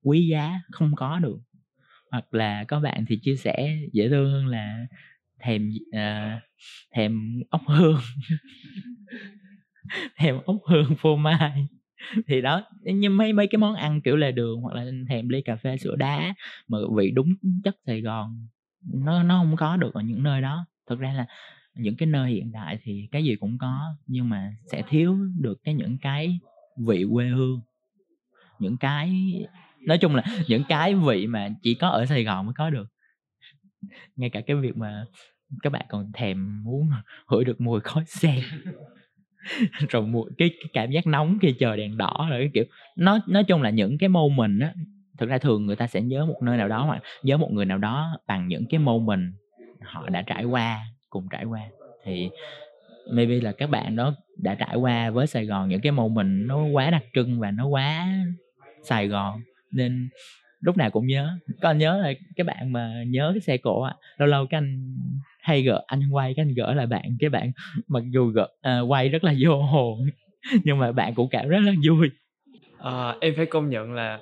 quý giá, không có được. Hoặc là có bạn thì chia sẻ dễ thương hơn là thèm uh, thèm ốc hương thèm ốc hương phô mai. Thì đó, nhưng mấy mấy cái món ăn kiểu lề đường, hoặc là thèm ly cà phê sữa đá mà vị đúng chất Sài Gòn, nó nó không có được ở những nơi đó. Thực ra là những cái nơi hiện đại thì cái gì cũng có, nhưng mà sẽ thiếu được cái những cái vị quê hương, những cái nói chung là những cái vị mà chỉ có ở Sài Gòn mới có được. Ngay cả cái việc mà các bạn còn thèm muốn hửi được mùi khói xe rồi mùi cái, cái cảm giác nóng khi chờ đèn đỏ, rồi cái kiểu nó nói chung là những cái moment á, thực ra thường người ta sẽ nhớ một nơi nào đó hoặc nhớ một người nào đó bằng những cái moment họ đã trải qua, cùng trải qua. Thì maybe là các bạn đó đã trải qua với Sài Gòn những cái moment nó quá đặc trưng và nó quá Sài Gòn, nên lúc nào cũng nhớ. Có anh nhớ là các bạn mà nhớ cái xe cộ ạ, lâu lâu cái anh hay gỡ, anh quay cái anh gỡ là bạn, cái bạn mặc dù gỡ, à, quay rất là vô hồn nhưng mà bạn cũng cảm rất là vui. À, em phải công nhận là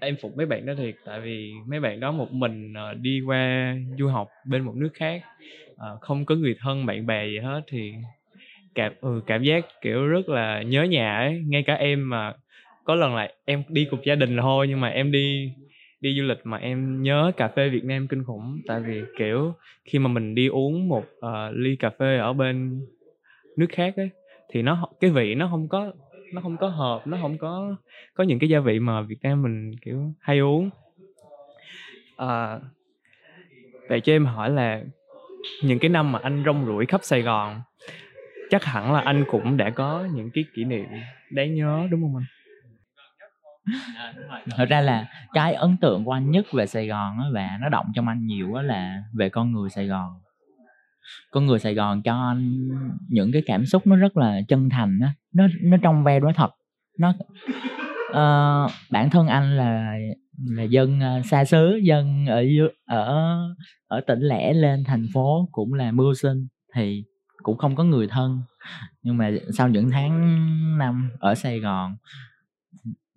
em phục mấy bạn đó thiệt, tại vì mấy bạn đó một mình đi qua du học bên một nước khác, à, không có người thân bạn bè gì hết, thì cảm, ừ, cảm giác kiểu rất là nhớ nhà ấy. Ngay cả em mà có lần là em đi cùng gia đình thôi, nhưng mà em đi đi du lịch mà em nhớ cà phê Việt Nam kinh khủng. Tại vì kiểu khi mà mình đi uống một uh, ly cà phê ở bên nước khác ấy, thì nó cái vị nó không có nó không có hợp, nó không có có những cái gia vị mà Việt Nam mình kiểu hay uống. À, vậy cho em hỏi là những cái năm mà anh rong ruổi khắp Sài Gòn, chắc hẳn là anh cũng đã có những cái kỷ niệm đáng nhớ đúng không anh? Thật ra là cái ấn tượng của anh nhất về Sài Gòn á, và nó động trong anh nhiều á, là về con người Sài Gòn. Con người Sài Gòn cho anh những cái cảm xúc nó rất là chân thành á, nó nó trong veo đó thật. Nó uh, bản thân anh là là dân xa xứ, dân ở ở ở tỉnh lẻ lên thành phố, cũng là mưu sinh thì cũng không có người thân. Nhưng mà sau những tháng năm ở Sài Gòn,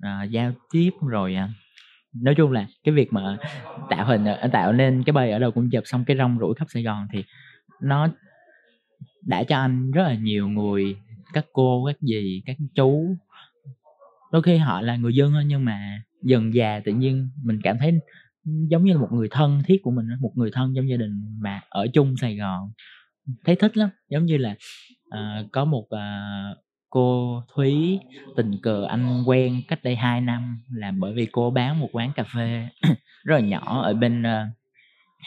À, giao tiếp rồi à. nói chung là cái việc mà tạo hình tạo nên cái bài Ở Đâu Cũng Chụp, xong cái rong ruổi khắp Sài Gòn, thì nó đã cho anh rất là nhiều người, các cô, các dì, các chú, đôi khi họ là người dân thôi, nhưng mà dần già tự nhiên mình cảm thấy giống như là một người thân thiết của mình, một người thân trong gia đình mà ở chung Sài Gòn, thấy thích lắm. Giống như là à, có một à, cô Thúy tình cờ anh quen cách đây hai năm, là bởi vì cô bán một quán cà phê rất là nhỏ ở bên uh,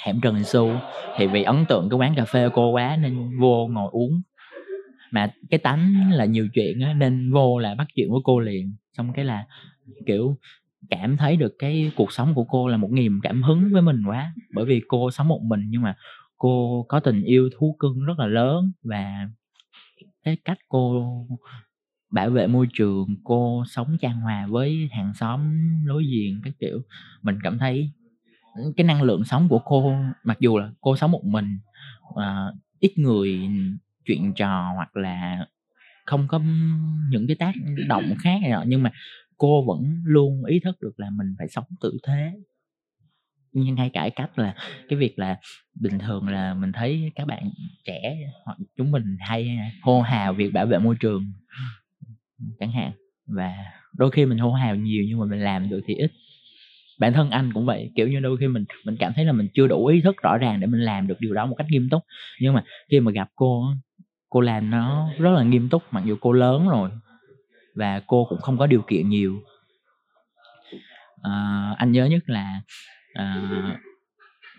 hẻm Trần Xu. Thì vì ấn tượng cái quán cà phê cô quá nên vô ngồi uống. Mà cái tánh là nhiều chuyện á, nên vô là bắt chuyện với cô liền. Xong cái là kiểu cảm thấy được cái cuộc sống của cô là một niềm cảm hứng với mình quá. Bởi vì cô sống một mình nhưng mà cô có tình yêu thú cưng rất là lớn, và cái cách cô bảo vệ môi trường, cô sống chan hòa với hàng xóm lối giềng các kiểu, mình cảm thấy cái năng lượng sống của cô, mặc dù là cô sống một mình, à, ít người chuyện trò hoặc là không có những cái tác động khác này nọ, nhưng mà cô vẫn luôn ý thức được là mình phải sống tử thế. Nhưng ngay cả cách là cái việc là bình thường là mình thấy các bạn trẻ hoặc chúng mình hay hô hào việc bảo vệ môi trường chẳng hạn, và đôi khi mình hô hào nhiều nhưng mà mình làm được thì ít. Bản thân anh cũng vậy, kiểu như đôi khi mình mình cảm thấy là mình chưa đủ ý thức rõ ràng để mình làm được điều đó một cách nghiêm túc, nhưng mà khi mà gặp cô, cô làm nó rất là nghiêm túc, mặc dù cô lớn rồi và cô cũng không có điều kiện nhiều. À, anh nhớ nhất là à,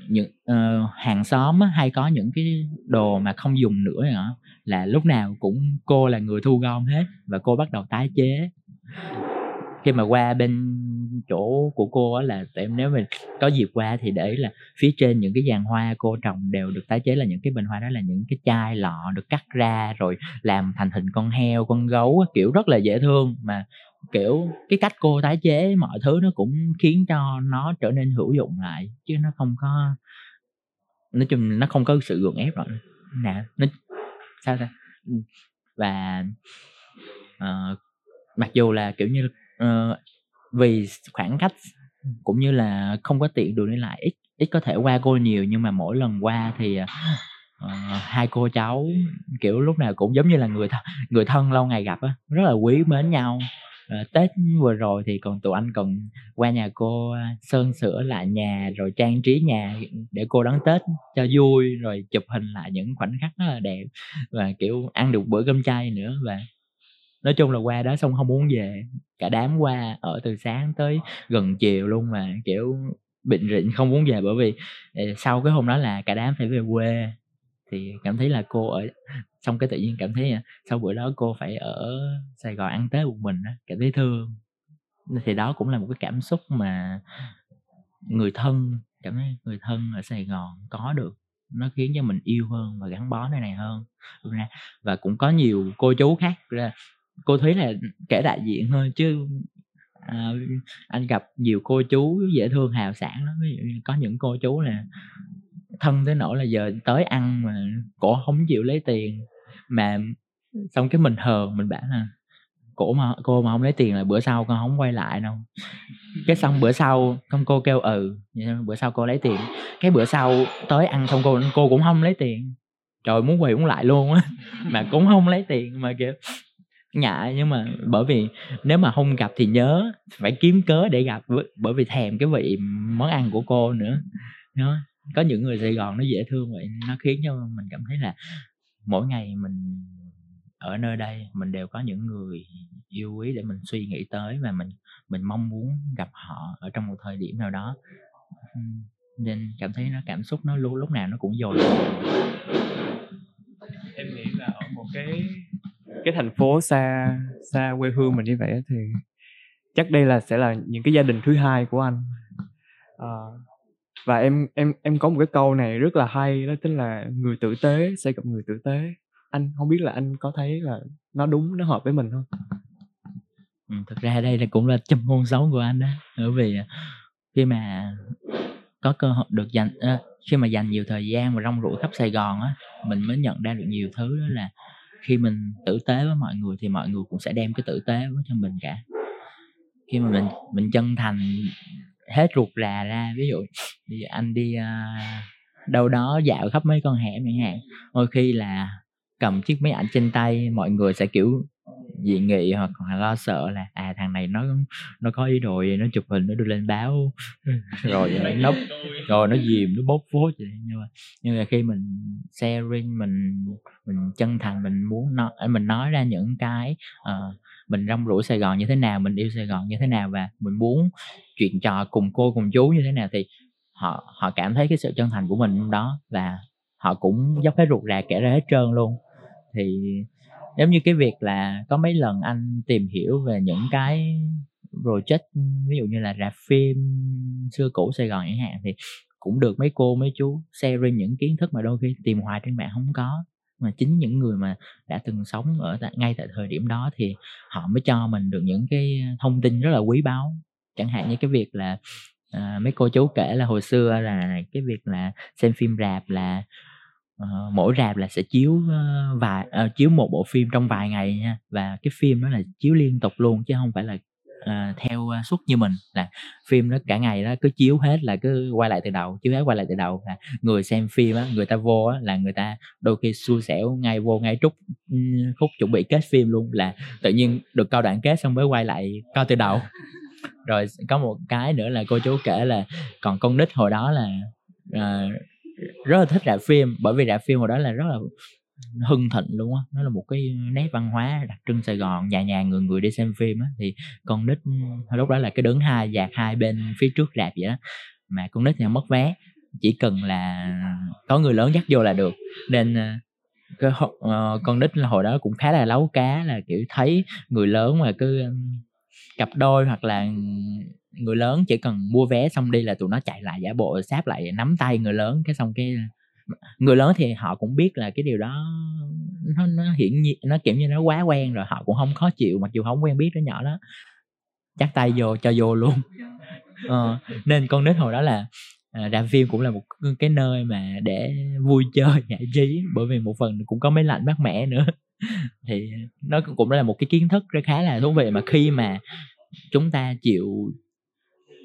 những à, hàng xóm hay có những cái đồ mà không dùng nữa nữa, là lúc nào cũng cô là người thu gom hết, và cô bắt đầu tái chế. Khi mà qua bên chỗ của cô á, là em nếu mà có dịp qua thì để ý là phía trên những cái giàn hoa cô trồng đều được tái chế, là những cái bình hoa đó là những cái chai lọ được cắt ra rồi làm thành hình con heo, con gấu, kiểu rất là dễ thương. Mà kiểu cái cách cô tái chế mọi thứ nó cũng khiến cho nó trở nên hữu dụng lại, chứ nó không có, nói chung nó không có sự gượng ép rồi nè, nó sao ta. Và uh, mặc dù là kiểu như uh, vì khoảng cách cũng như là không có tiện đường đi lại, ít ít có thể qua cô nhiều, nhưng mà mỗi lần qua thì uh, hai cô cháu kiểu lúc nào cũng giống như là người th- người thân lâu ngày gặp á, rất là quý mến nhau. Uh, Tết vừa rồi thì còn tụi anh còn qua nhà cô sơn sửa lại nhà rồi trang trí nhà để cô đón Tết cho vui, rồi chụp hình lại những khoảnh khắc rất là đẹp, và kiểu ăn được bữa cơm chay nữa. Và nói chung là qua đó xong không muốn về, cả đám qua ở từ sáng tới gần chiều luôn, mà kiểu bệnh rịnh không muốn về, bởi vì sau cái hôm đó là cả đám phải về quê. Thì cảm thấy là cô ở, xong cái tự nhiên cảm thấy sau bữa đó cô phải ở Sài Gòn ăn Tết một mình, cảm thấy thương. Thì đó cũng là một cái cảm xúc mà người thân, cảm thấy người thân ở Sài Gòn có được, nó khiến cho mình yêu hơn và gắn bó nơi này hơn. Và cũng có nhiều cô chú khác ra, cô Thúy là kể đại diện thôi, chứ à, anh gặp nhiều cô chú dễ thương hào sảng lắm. Ví dụ như có những cô chú là thân tới nỗi là giờ tới ăn mà cổ không chịu lấy tiền, mà xong cái mình hờn, mình bảo là cổ mà cô mà không lấy tiền là bữa sau con không quay lại đâu. Cái xong bữa sau con cô kêu ừ, bữa sau cô lấy tiền. Cái bữa sau tới ăn xong cô cô cũng không lấy tiền, trời muốn quay cũng lại luôn á, mà cũng không lấy tiền, mà kiểu ngại. Nhưng mà bởi vì nếu mà không gặp thì nhớ, phải kiếm cớ để gặp, bởi vì thèm cái vị món ăn của cô nữa. Nó có những người Sài Gòn nó dễ thương vậy, nó khiến cho mình cảm thấy là mỗi ngày mình ở nơi đây mình đều có những người yêu quý để mình suy nghĩ tới, và mình mình mong muốn gặp họ ở trong một thời điểm nào đó, nên cảm thấy nó cảm xúc nó lúc lúc nào nó cũng dồi dào. Em nghĩ là ở một cái cái thành phố xa xa quê hương mình như vậy thì chắc đây là sẽ là những cái gia đình thứ hai của anh. À, và em em em có một cái câu này rất là hay, đó chính là người tử tế sẽ gặp người tử tế. Anh không biết là anh có thấy là nó đúng, nó hợp với mình không? Ừ, thực ra đây là cũng là châm ngôn xấu của anh đó, bởi vì khi mà có cơ hội được dành, khi mà dành nhiều thời gian và rong ruổi khắp Sài Gòn á, mình mới nhận ra được nhiều thứ. Đó là khi mình tử tế với mọi người thì mọi người cũng sẽ đem cái tử tế với cho mình cả. Khi mà mình mình chân thành hết ruột rà ra, ví dụ bây giờ anh đi uh, đâu đó dạo khắp mấy con hẻm chẳng hạn, đôi khi là cầm chiếc máy ảnh trên tay mọi người sẽ kiểu dị nghị hoặc là lo sợ là à thằng này nó nó có ý đồ gì, nó chụp hình nó đưa lên báo rồi nó rồi nó dìm nó bóp phốt vậy. Nhưng mà nhưng mà khi mình sharing, mình mình chân thành, mình muốn nói mình nói ra những cái uh, mình rong ruổi Sài Gòn như thế nào, mình yêu Sài Gòn như thế nào, và mình muốn chuyện trò cùng cô cùng chú như thế nào, thì họ họ cảm thấy cái sự chân thành của mình đó, và họ cũng dốc hết ruột rà kể ra hết trơn luôn. Thì giống như cái việc là có mấy lần anh tìm hiểu về những cái project ví dụ như là rạp phim xưa cũ Sài Gòn chẳng hạn, thì cũng được mấy cô mấy chú sharing những kiến thức mà đôi khi tìm hoài trên mạng không có, mà chính những người mà đã từng sống ở tại, ngay tại thời điểm đó thì họ mới cho mình được những cái thông tin rất là quý báu. Chẳng hạn như cái việc là à, mấy cô chú kể là hồi xưa là cái việc là xem phim rạp là uh, mỗi rạp là sẽ chiếu uh, vài uh, chiếu một bộ phim trong vài ngày nha, và cái phim đó là chiếu liên tục luôn chứ không phải là uh, theo suất như mình là phim đó cả ngày đó cứ chiếu hết là cứ quay lại từ đầu, chiếu hết quay lại từ đầu. Là người xem phim á, người ta vô á là người ta đôi khi xui xẻo ngay vô ngay trúc khúc chuẩn bị kết phim luôn, là tự nhiên được coi đoạn kết xong mới quay lại coi từ đầu. Rồi có một cái nữa là cô chú kể là còn con nít hồi đó là uh, rất là thích rạp phim, bởi vì rạp phim hồi đó là rất là hưng thịnh luôn á, nó là một cái nét văn hóa đặc trưng Sài Gòn, nhà nhà người người đi xem phim á. Thì con nít lúc đó là cái đứng hai dạt hai bên phía trước rạp vậy đó, mà con nít thì mất vé, chỉ cần là có người lớn dắt vô là được. Nên uh, cái, uh, con nít hồi đó cũng khá là láu cá, là kiểu thấy người lớn mà cứ cặp đôi hoặc là người lớn chỉ cần mua vé xong đi là tụi nó chạy lại giả bộ sáp lại nắm tay người lớn, cái xong cái người lớn thì họ cũng biết là cái điều đó nó, nó hiển nhiên, nó kiểu như nó quá quen rồi, họ cũng không khó chịu mặc dù không quen biết đứa nhỏ đó, chắc tay vô cho vô luôn. Ờ, nên con nít hồi đó là à, rạp phim cũng là một cái nơi mà để vui chơi giải trí, bởi vì một phần cũng có máy lạnh mát mẻ nữa. Thì nó cũng là một cái kiến thức rất khá là thú vị, mà khi mà chúng ta chịu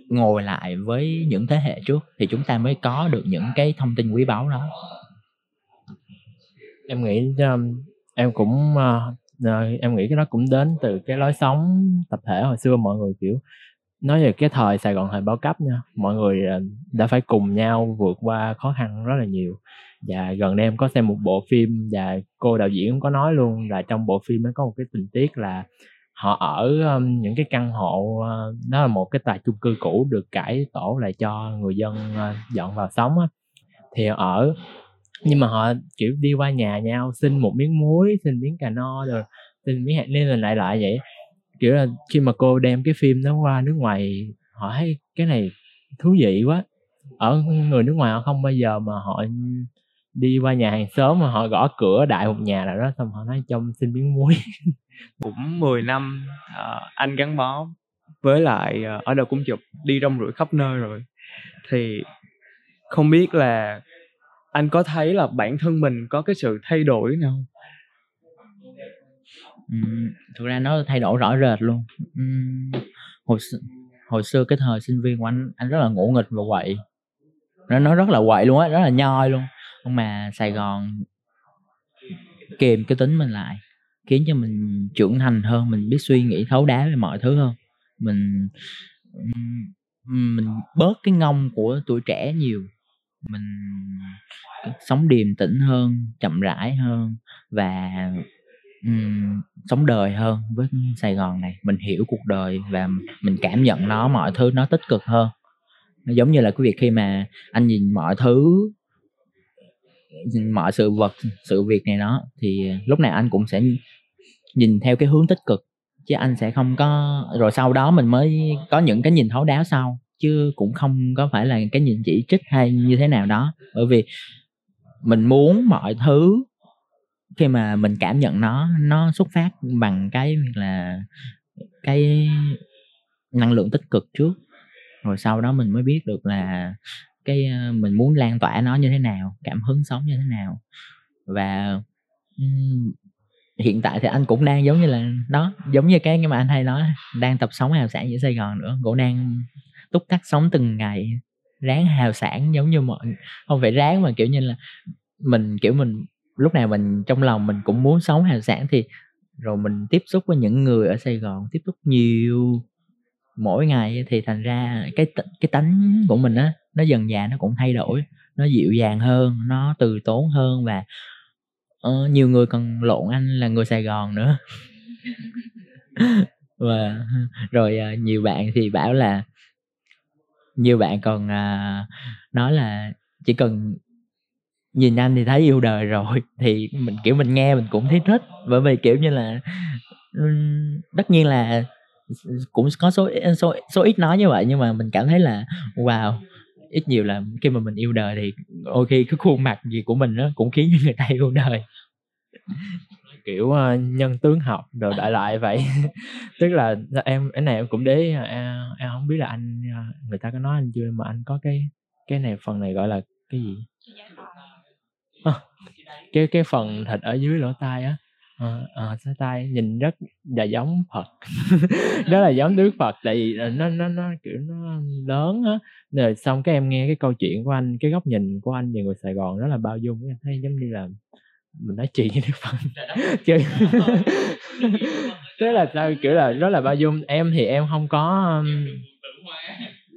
ngồi lại với những thế hệ trước thì chúng ta mới có được những cái thông tin quý báu đó. Em nghĩ em cũng em nghĩ cái đó cũng đến từ cái lối sống tập thể hồi xưa, mọi người kiểu nói về cái thời Sài Gòn thời bao cấp nha, mọi người đã phải cùng nhau vượt qua khó khăn rất là nhiều. Và gần đây em có xem một bộ phim và cô đạo diễn cũng có nói luôn là trong bộ phim nó có một cái tình tiết là họ ở những cái căn hộ, nó là một cái tòa chung cư cũ được cải tổ lại cho người dân dọn vào sống á, thì ở nhưng mà họ kiểu đi qua nhà nhau xin một miếng muối, xin miếng cà no rồi xin miếng hạt nêm rồi lại lại vậy. Kiểu là khi mà cô đem cái phim nó qua nước ngoài, họ thấy cái này thú vị quá. Ở người nước ngoài họ không bao giờ mà họ đi qua nhà hàng xóm mà họ gõ cửa đại một nhà nào đó xong họ nói trông xin miếng muối. Cũng mười năm uh, anh gắn bó với lại uh, Ở Đâu Cũng Chụp, đi rong ruổi khắp nơi rồi. Thì không biết là anh có thấy là bản thân mình có cái sự thay đổi nào không? Uhm, thực ra nó thay đổi rõ rệt luôn. Uhm, hồi, hồi xưa cái thời sinh viên của anh, anh rất là ngỗ nghịch và quậy. Nó, nó rất là quậy luôn á, rất là nhoi luôn. Nhưng mà Sài Gòn kìm cái tính mình lại, khiến cho mình trưởng thành hơn, mình biết suy nghĩ thấu đáo về mọi thứ hơn. Mình mình bớt cái ngông của tuổi trẻ nhiều, mình sống điềm tĩnh hơn, chậm rãi hơn và um, sống đời hơn với Sài Gòn này. Mình hiểu cuộc đời và mình cảm nhận nó, mọi thứ nó tích cực hơn. Nó giống như là cái việc khi mà anh nhìn mọi thứ, mọi sự vật, sự việc này đó, thì lúc nào anh cũng sẽ nhìn theo cái hướng tích cực, chứ anh sẽ không có, rồi sau đó mình mới có những cái nhìn thấu đáo sau, chứ cũng không có phải là cái nhìn chỉ trích hay như thế nào đó. Bởi vì mình muốn mọi thứ khi mà mình cảm nhận nó, nó xuất phát bằng cái là cái năng lượng tích cực trước, rồi sau đó mình mới biết được là cái mình muốn lan tỏa nó như thế nào, cảm hứng sống như thế nào. Và um, hiện tại thì anh cũng đang giống như là đó, giống như cái mà anh hay nói, đang tập sống hào sản giữa Sài Gòn nữa, cũng đang túc tắc sống từng ngày, ráng hào sản giống như mọi, không phải ráng mà kiểu như là mình kiểu mình lúc nào mình trong lòng mình cũng muốn sống hào sản. Thì rồi mình tiếp xúc với những người ở Sài Gòn, tiếp xúc nhiều mỗi ngày, thì thành ra cái cái tánh của mình á, nó dần dà nó cũng thay đổi, nó dịu dàng hơn, nó từ tốn hơn. Và uh, nhiều người còn lộn anh là người Sài Gòn nữa. Và rồi uh, nhiều bạn thì bảo là, nhiều bạn còn uh, nói là chỉ cần nhìn anh thì thấy yêu đời rồi. Thì mình kiểu mình nghe mình cũng thấy thích, bởi vì kiểu như là um, tất nhiên là cũng có số số số ít nói như vậy, nhưng mà mình cảm thấy là wow, ít nhiều là khi mà mình yêu đời thì đôi khi cái khuôn mặt gì của mình nó cũng khiến cho người ta yêu đời. Kiểu uh, nhân tướng học rồi đại loại vậy. Tức là em cái này em cũng để ý, em, em không biết là anh người ta có nói anh chưa, mà anh có cái cái này phần này gọi là cái gì à, cái cái phần thịt ở dưới lỗ tai á, ờ à, tai nhìn rất là giống Phật. Đó là giống Đức Phật, tại vì nó nó nó kiểu nó lớn á. Rồi xong cái em nghe cái câu chuyện của anh, cái góc nhìn của anh về người Sài Gòn rất là bao dung, em thấy giống như là mình nói chuyện với Đức Phật chứ. Thế là sao kiểu là rất là bao dung. Em thì em không có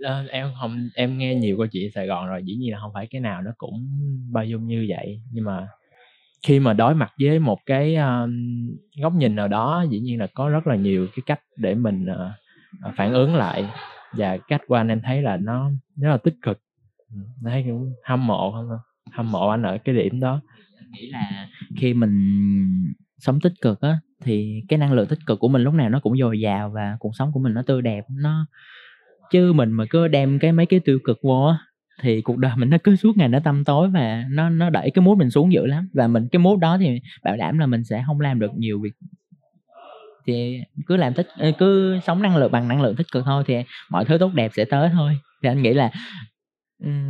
um, em không em nghe nhiều câu chuyện Sài Gòn rồi, dĩ nhiên là không phải cái nào nó cũng bao dung như vậy, nhưng mà khi mà đối mặt với một cái uh, góc nhìn nào đó, dĩ nhiên là có rất là nhiều cái cách để mình uh, phản ứng lại, và cách của anh em thấy là nó rất là tích cực. Em thấy cũng hâm mộ không hâm mộ anh ở cái điểm đó. Em nghĩ là khi mình sống tích cực á thì cái năng lượng tích cực của mình lúc nào nó cũng dồi dào, và cuộc sống của mình nó tươi đẹp. Nó chứ mình mà cứ đem cái mấy cái tiêu cực vô á thì cuộc đời mình nó cứ suốt ngày nó tăm tối, và nó nó đẩy cái mood mình xuống dữ lắm. Và mình cái mood đó thì bảo đảm là mình sẽ không làm được nhiều việc. Thì cứ làm tích cứ sống năng lượng bằng năng lượng tích cực thôi thì mọi thứ tốt đẹp sẽ tới thôi. Thì anh nghĩ là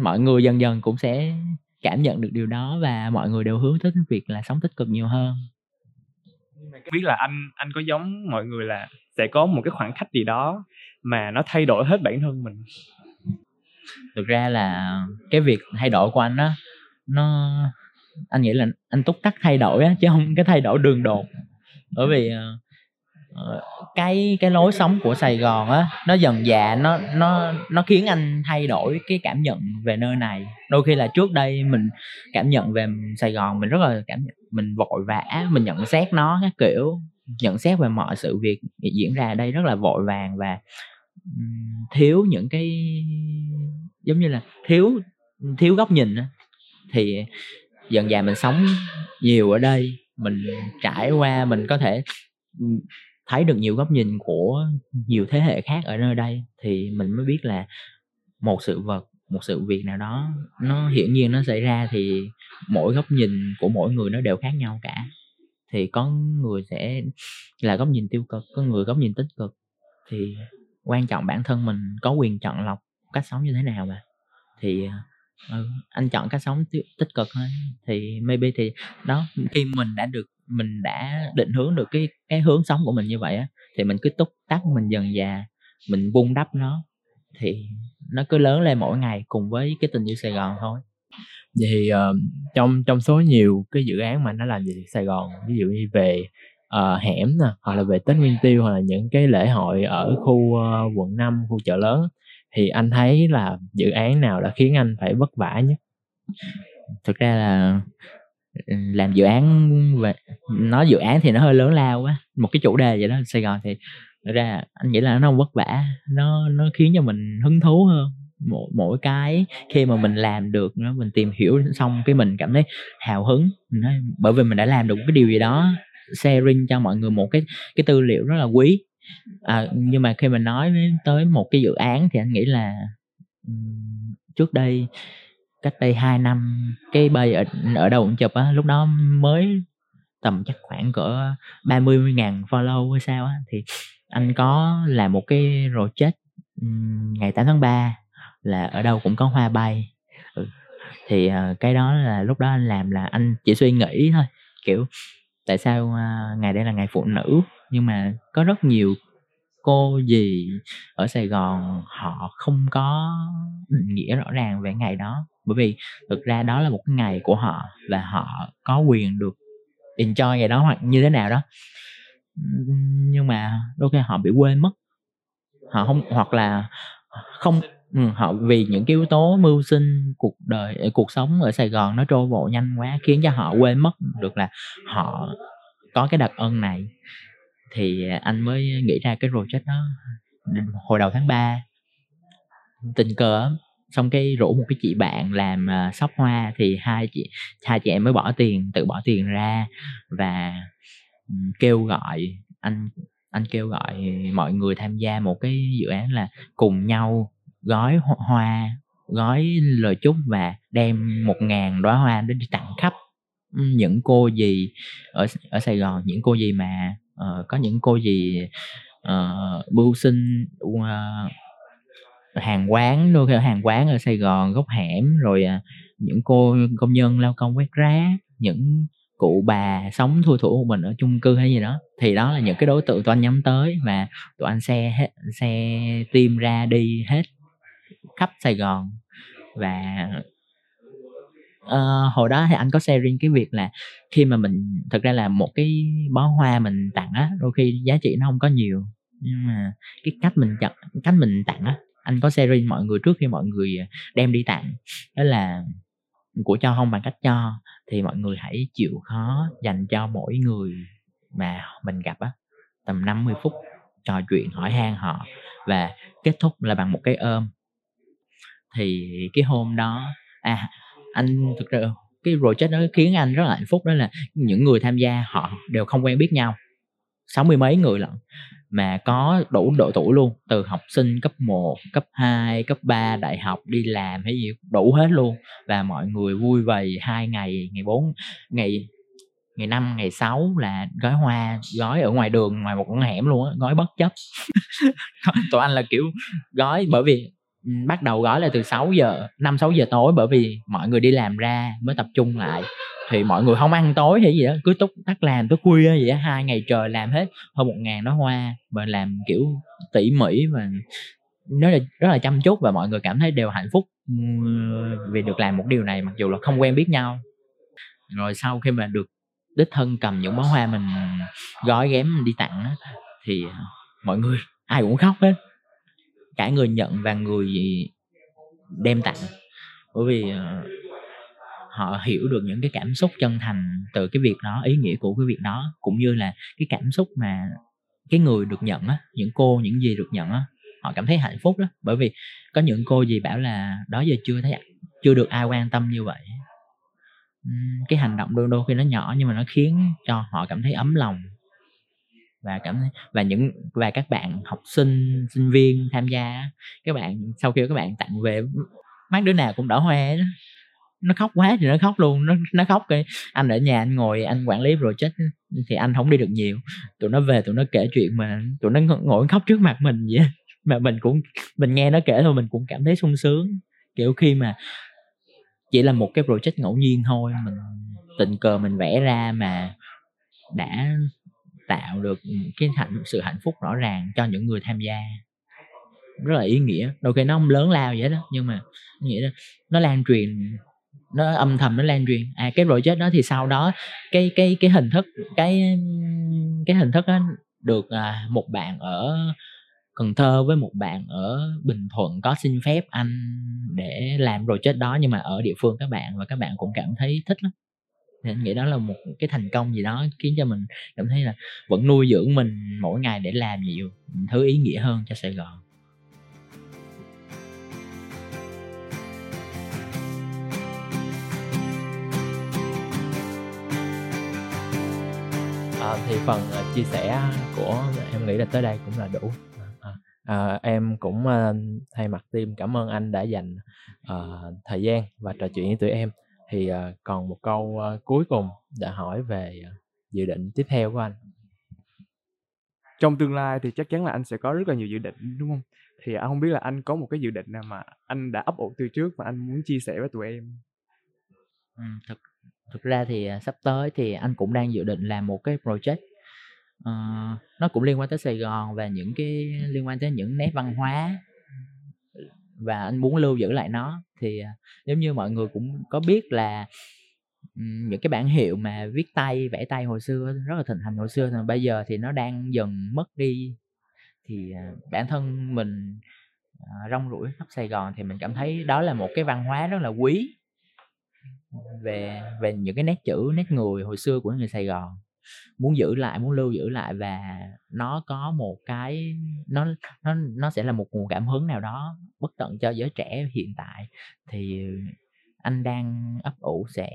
mọi người dần dần cũng sẽ cảm nhận được điều đó, và mọi người đều hướng tới việc là sống tích cực nhiều hơn. Biết là anh anh có giống mọi người là sẽ có một cái khoảng cách gì đó mà nó thay đổi hết bản thân mình. Thực ra là cái việc thay đổi của anh á, nó anh nghĩ là anh túc tắc thay đổi á, chứ không cái thay đổi đường đột. Bởi vì uh, cái cái lối sống của Sài Gòn á, nó dần dà nó nó nó khiến anh thay đổi cái cảm nhận về nơi này. Đôi khi là trước đây mình cảm nhận về Sài Gòn mình rất là cảm nhận, mình vội vã, mình nhận xét nó các kiểu, nhận xét về mọi sự việc diễn ra ở đây rất là vội vàng, và thiếu những cái giống như là thiếu thiếu góc nhìn. Thì dần dà mình sống nhiều ở đây, mình trải qua, mình có thể thấy được nhiều góc nhìn của nhiều thế hệ khác ở nơi đây, thì mình mới biết là một sự vật, một sự việc nào đó nó hiển nhiên nó xảy ra thì mỗi góc nhìn của mỗi người nó đều khác nhau cả. Thì có người sẽ là góc nhìn tiêu cực, có người góc nhìn tích cực. Thì quan trọng bản thân mình có quyền chọn lọc cách sống như thế nào mà. Thì ừ, anh chọn cách sống tích cực thôi, thì maybe thì đó, khi mình đã được mình đã định hướng được cái cái hướng sống của mình như vậy á, thì mình cứ túc tắc, mình dần dà mình vun đắp nó, thì nó cứ lớn lên mỗi ngày cùng với cái tình yêu Sài Gòn thôi. Vậy thì uh, trong trong số nhiều cái dự án mà nó làm về Sài Gòn, ví dụ như về Uh, hẻm nè, hoặc là về Tết Nguyên Tiêu, hoặc là những cái lễ hội ở khu uh, quận năm, khu chợ lớn, thì anh thấy là dự án nào đã khiến anh phải vất vả nhất? Thực ra là làm dự án về nói dự án thì nó hơi lớn lao quá, một cái chủ đề vậy đó. Sài Gòn thì thực ra anh nghĩ là nó không vất vả, nó nó khiến cho mình hứng thú hơn. Mỗi mỗi cái khi mà mình làm được, mình tìm hiểu xong cái mình cảm thấy hào hứng, bởi vì mình đã làm được cái điều gì đó, sharing cho mọi người một cái cái tư liệu rất là quý. À, nhưng mà khi mình nói tới một cái dự án thì anh nghĩ là um, trước đây cách đây hai năm cái bay ở, ở đâu cũng chụp á, lúc đó mới tầm chắc khoảng cỡ ba mươi ngàn follow hay sao á, thì anh có làm một cái project um, ngày tám tháng ba là ở đâu cũng có hoa bay. Ừ. Thì uh, cái đó là lúc đó anh làm là anh chỉ suy nghĩ thôi, kiểu tại sao uh, ngày đây là ngày phụ nữ, nhưng mà có rất nhiều cô dì ở Sài Gòn họ không có định nghĩa rõ ràng về ngày đó, bởi vì thực ra đó là một cái ngày của họ và họ có quyền được enjoy ngày đó hoặc như thế nào đó. Nhưng mà đôi khi họ bị quên mất, họ không hoặc là không họ vì những cái yếu tố mưu sinh, cuộc đời cuộc sống ở Sài Gòn nó trôi bộ nhanh quá, khiến cho họ quên mất được là họ có cái đặc ân này. Thì anh mới nghĩ ra cái project đó hồi đầu tháng ba, tình cờ xong cái rủ một cái chị bạn làm shop hoa, thì hai chị hai chị em mới bỏ tiền tự bỏ tiền ra và kêu gọi anh anh kêu gọi mọi người tham gia một cái dự án là cùng nhau gói hoa, gói lời chúc và đem một ngàn đóa hoa đến tặng khắp những cô dì ở ở Sài Gòn, những cô dì mà uh, có những cô dì uh, bưu sinh uh, hàng quán, đôi khi hàng quán ở Sài Gòn góc hẻm, rồi uh, những cô công nhân lao công quét rác, những cụ bà sống thui thủi một mình ở chung cư hay gì đó, thì đó là những cái đối tượng tụi anh nhắm tới, và tụi anh xe hết, xe team ra đi hết khắp Sài Gòn. Và uh, hồi đó thì anh có share riêng cái việc là khi mà mình thực ra là một cái bó hoa mình tặng á, đôi khi giá trị nó không có nhiều, nhưng mà cái cách mình chặt, cách mình tặng á, anh có share riêng mọi người trước khi mọi người đem đi tặng, đó là của cho không bằng cách cho, thì mọi người hãy chịu khó dành cho mỗi người mà mình gặp á tầm năm mươi phút trò chuyện hỏi han họ và kết thúc là bằng một cái ôm. Thì cái hôm đó à anh thực ra cái project đó khiến anh rất là hạnh phúc, đó là những người tham gia họ đều không quen biết nhau, sáu mươi mấy người lận, mà có đủ độ tuổi luôn, từ học sinh cấp một, cấp hai, cấp ba, đại học, đi làm hay gì đủ hết luôn. Và mọi người vui vầy hai ngày, ngày bốn, ngày ngày năm, ngày sáu là gói hoa, gói ở ngoài đường, ngoài một con hẻm luôn á, gói bất chấp. Tụi anh là kiểu gói, bởi vì bắt đầu gói là từ sáu giờ, năm sáu giờ tối, bởi vì mọi người đi làm ra mới tập trung lại, thì mọi người không ăn tối hay gì đó, cứ túc tắt làm tới khuya gì đó, hai ngày trời làm hết hơn một ngàn đó hoa, mà làm kiểu tỉ mỉ và nó là rất là chăm chút, và mọi người cảm thấy đều hạnh phúc vì được làm một điều này mặc dù là không quen biết nhau. Rồi sau khi mà được đích thân cầm những bó hoa mình gói ghém đi tặng đó, thì mọi người ai cũng khóc hết, cả người nhận và người đem tặng, bởi vì họ hiểu được những cái cảm xúc chân thành từ cái việc đó, ý nghĩa của cái việc đó, cũng như là cái cảm xúc mà cái người được nhận á, những cô, những dì được nhận á, họ cảm thấy hạnh phúc đó. Bởi vì có những cô dì bảo là đó giờ chưa thấy, chưa được ai quan tâm như vậy. Cái hành động đôi đôi khi nó nhỏ nhưng mà nó khiến cho họ cảm thấy ấm lòng. Và cảm thấy, và những và các bạn học sinh, sinh viên tham gia, các bạn sau khi các bạn tặng về, mấy đứa nào cũng đỏ hoe đó. Nó khóc quá thì nó khóc luôn, nó nó khóc cái anh ở nhà anh ngồi anh quản lý project thì anh không đi được nhiều. Tụi nó về tụi nó kể chuyện mà tụi nó ngồi khóc trước mặt mình vậy, mà mình cũng mình nghe nó kể thôi mình cũng cảm thấy sung sướng. Kiểu khi mà chỉ là một cái project ngẫu nhiên thôi, mình tình cờ mình vẽ ra mà đã tạo được cái hạnh, sự hạnh phúc rõ ràng cho những người tham gia, rất là ý nghĩa. Đôi khi nó không lớn lao vậy đó, nhưng mà nghĩa là nó lan truyền, nó âm thầm nó lan truyền à cái project đó. Thì sau đó cái cái cái hình thức cái cái hình thức đó được à, một bạn ở Cần Thơ với một bạn ở Bình Thuận có xin phép anh để làm project đó, nhưng mà ở địa phương các bạn, và các bạn cũng cảm thấy thích lắm. Thì anh nghĩ đó là một cái thành công gì đó khiến cho mình cảm thấy là vẫn nuôi dưỡng mình mỗi ngày để làm nhiều thứ ý nghĩa hơn cho Sài Gòn. À, thì phần chia sẻ của em nghĩ là tới đây cũng là đủ. À, em cũng thay mặt team cảm ơn anh đã dành uh, thời gian và trò chuyện với tụi em. Thì uh, còn một câu uh, cuối cùng đã hỏi về uh, dự định tiếp theo của anh. Trong tương lai thì chắc chắn là anh sẽ có rất là nhiều dự định, đúng không? Thì anh không biết là anh có một cái dự định nào mà anh đã ấp ủ từ trước mà anh muốn chia sẻ với tụi em. Ừ, thực, thực ra thì uh, sắp tới thì anh cũng đang dự định làm một cái project. Uh, nó cũng liên quan tới Sài Gòn và những cái liên quan tới những nét văn hóa. Và anh muốn lưu giữ lại nó. Thì giống như mọi người cũng có biết là những cái bảng hiệu mà viết tay, vẽ tay hồi xưa rất là thịnh hành hồi xưa, bây giờ thì nó đang dần mất đi. Thì bản thân mình rong ruổi khắp Sài Gòn thì mình cảm thấy đó là một cái văn hóa rất là quý về, về những cái nét chữ, nét người hồi xưa của người Sài Gòn. Muốn giữ lại, muốn lưu giữ lại, và nó có một cái nó nó nó sẽ là một nguồn cảm hứng nào đó bất tận cho giới trẻ hiện tại. Thì anh đang ấp ủ sẽ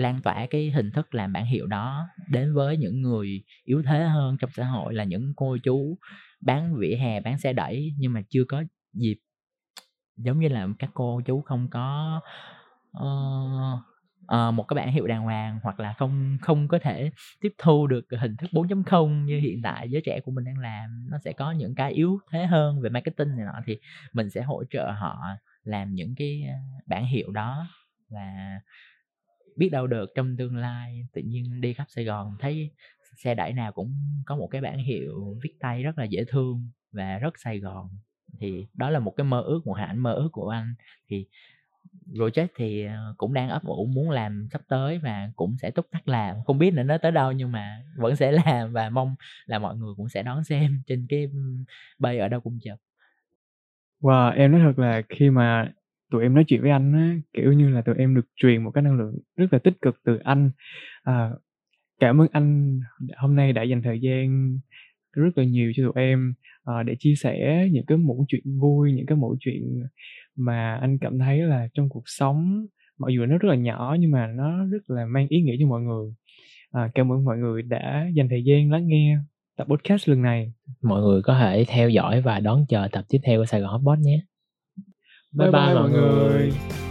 lan tỏa cái hình thức làm bản hiệu đó đến với những người yếu thế hơn trong xã hội, là những cô chú bán vỉa hè, bán xe đẩy nhưng mà chưa có dịp, giống như là các cô chú không có uh, uh, một cái bản hiệu đàng hoàng, hoặc là không không có thể tiếp thu được hình thức bốn chấm không như hiện tại giới trẻ của mình đang làm. Nó sẽ có những cái yếu thế hơn về marketing này nọ, thì mình sẽ hỗ trợ họ làm những cái bản hiệu đó. Và biết đâu được trong tương lai tự nhiên đi khắp Sài Gòn thấy xe đẩy nào cũng có một cái bản hiệu viết tay rất là dễ thương và rất Sài Gòn. Thì đó là một cái mơ ước, một hình ảnh mơ ước của anh. Thì project thì cũng đang ấp ủ muốn làm sắp tới và cũng sẽ túc tắc làm, không biết là nó tới đâu nhưng mà vẫn sẽ làm, và mong là mọi người cũng sẽ đón xem trên cái bay Ở Đâu Cũng Chụp. Wow, em nói thật là khi mà tụi em nói chuyện với anh á, kiểu như là tụi em được truyền một cái năng lượng rất là tích cực từ anh. À, cảm ơn anh hôm nay đã dành thời gian rất là nhiều cho tụi em à, để chia sẻ những cái mẩu chuyện vui, những cái mẩu chuyện mà anh cảm thấy là trong cuộc sống, mặc dù nó rất là nhỏ nhưng mà nó rất là mang ý nghĩa cho mọi người. À, cảm ơn mọi người đã dành thời gian lắng nghe tập podcast lần này. Mọi người có thể theo dõi và đón chờ tập tiếp theo của Sài Gòn Hotbox nhé. Bye bye, bye, bye mọi người. người.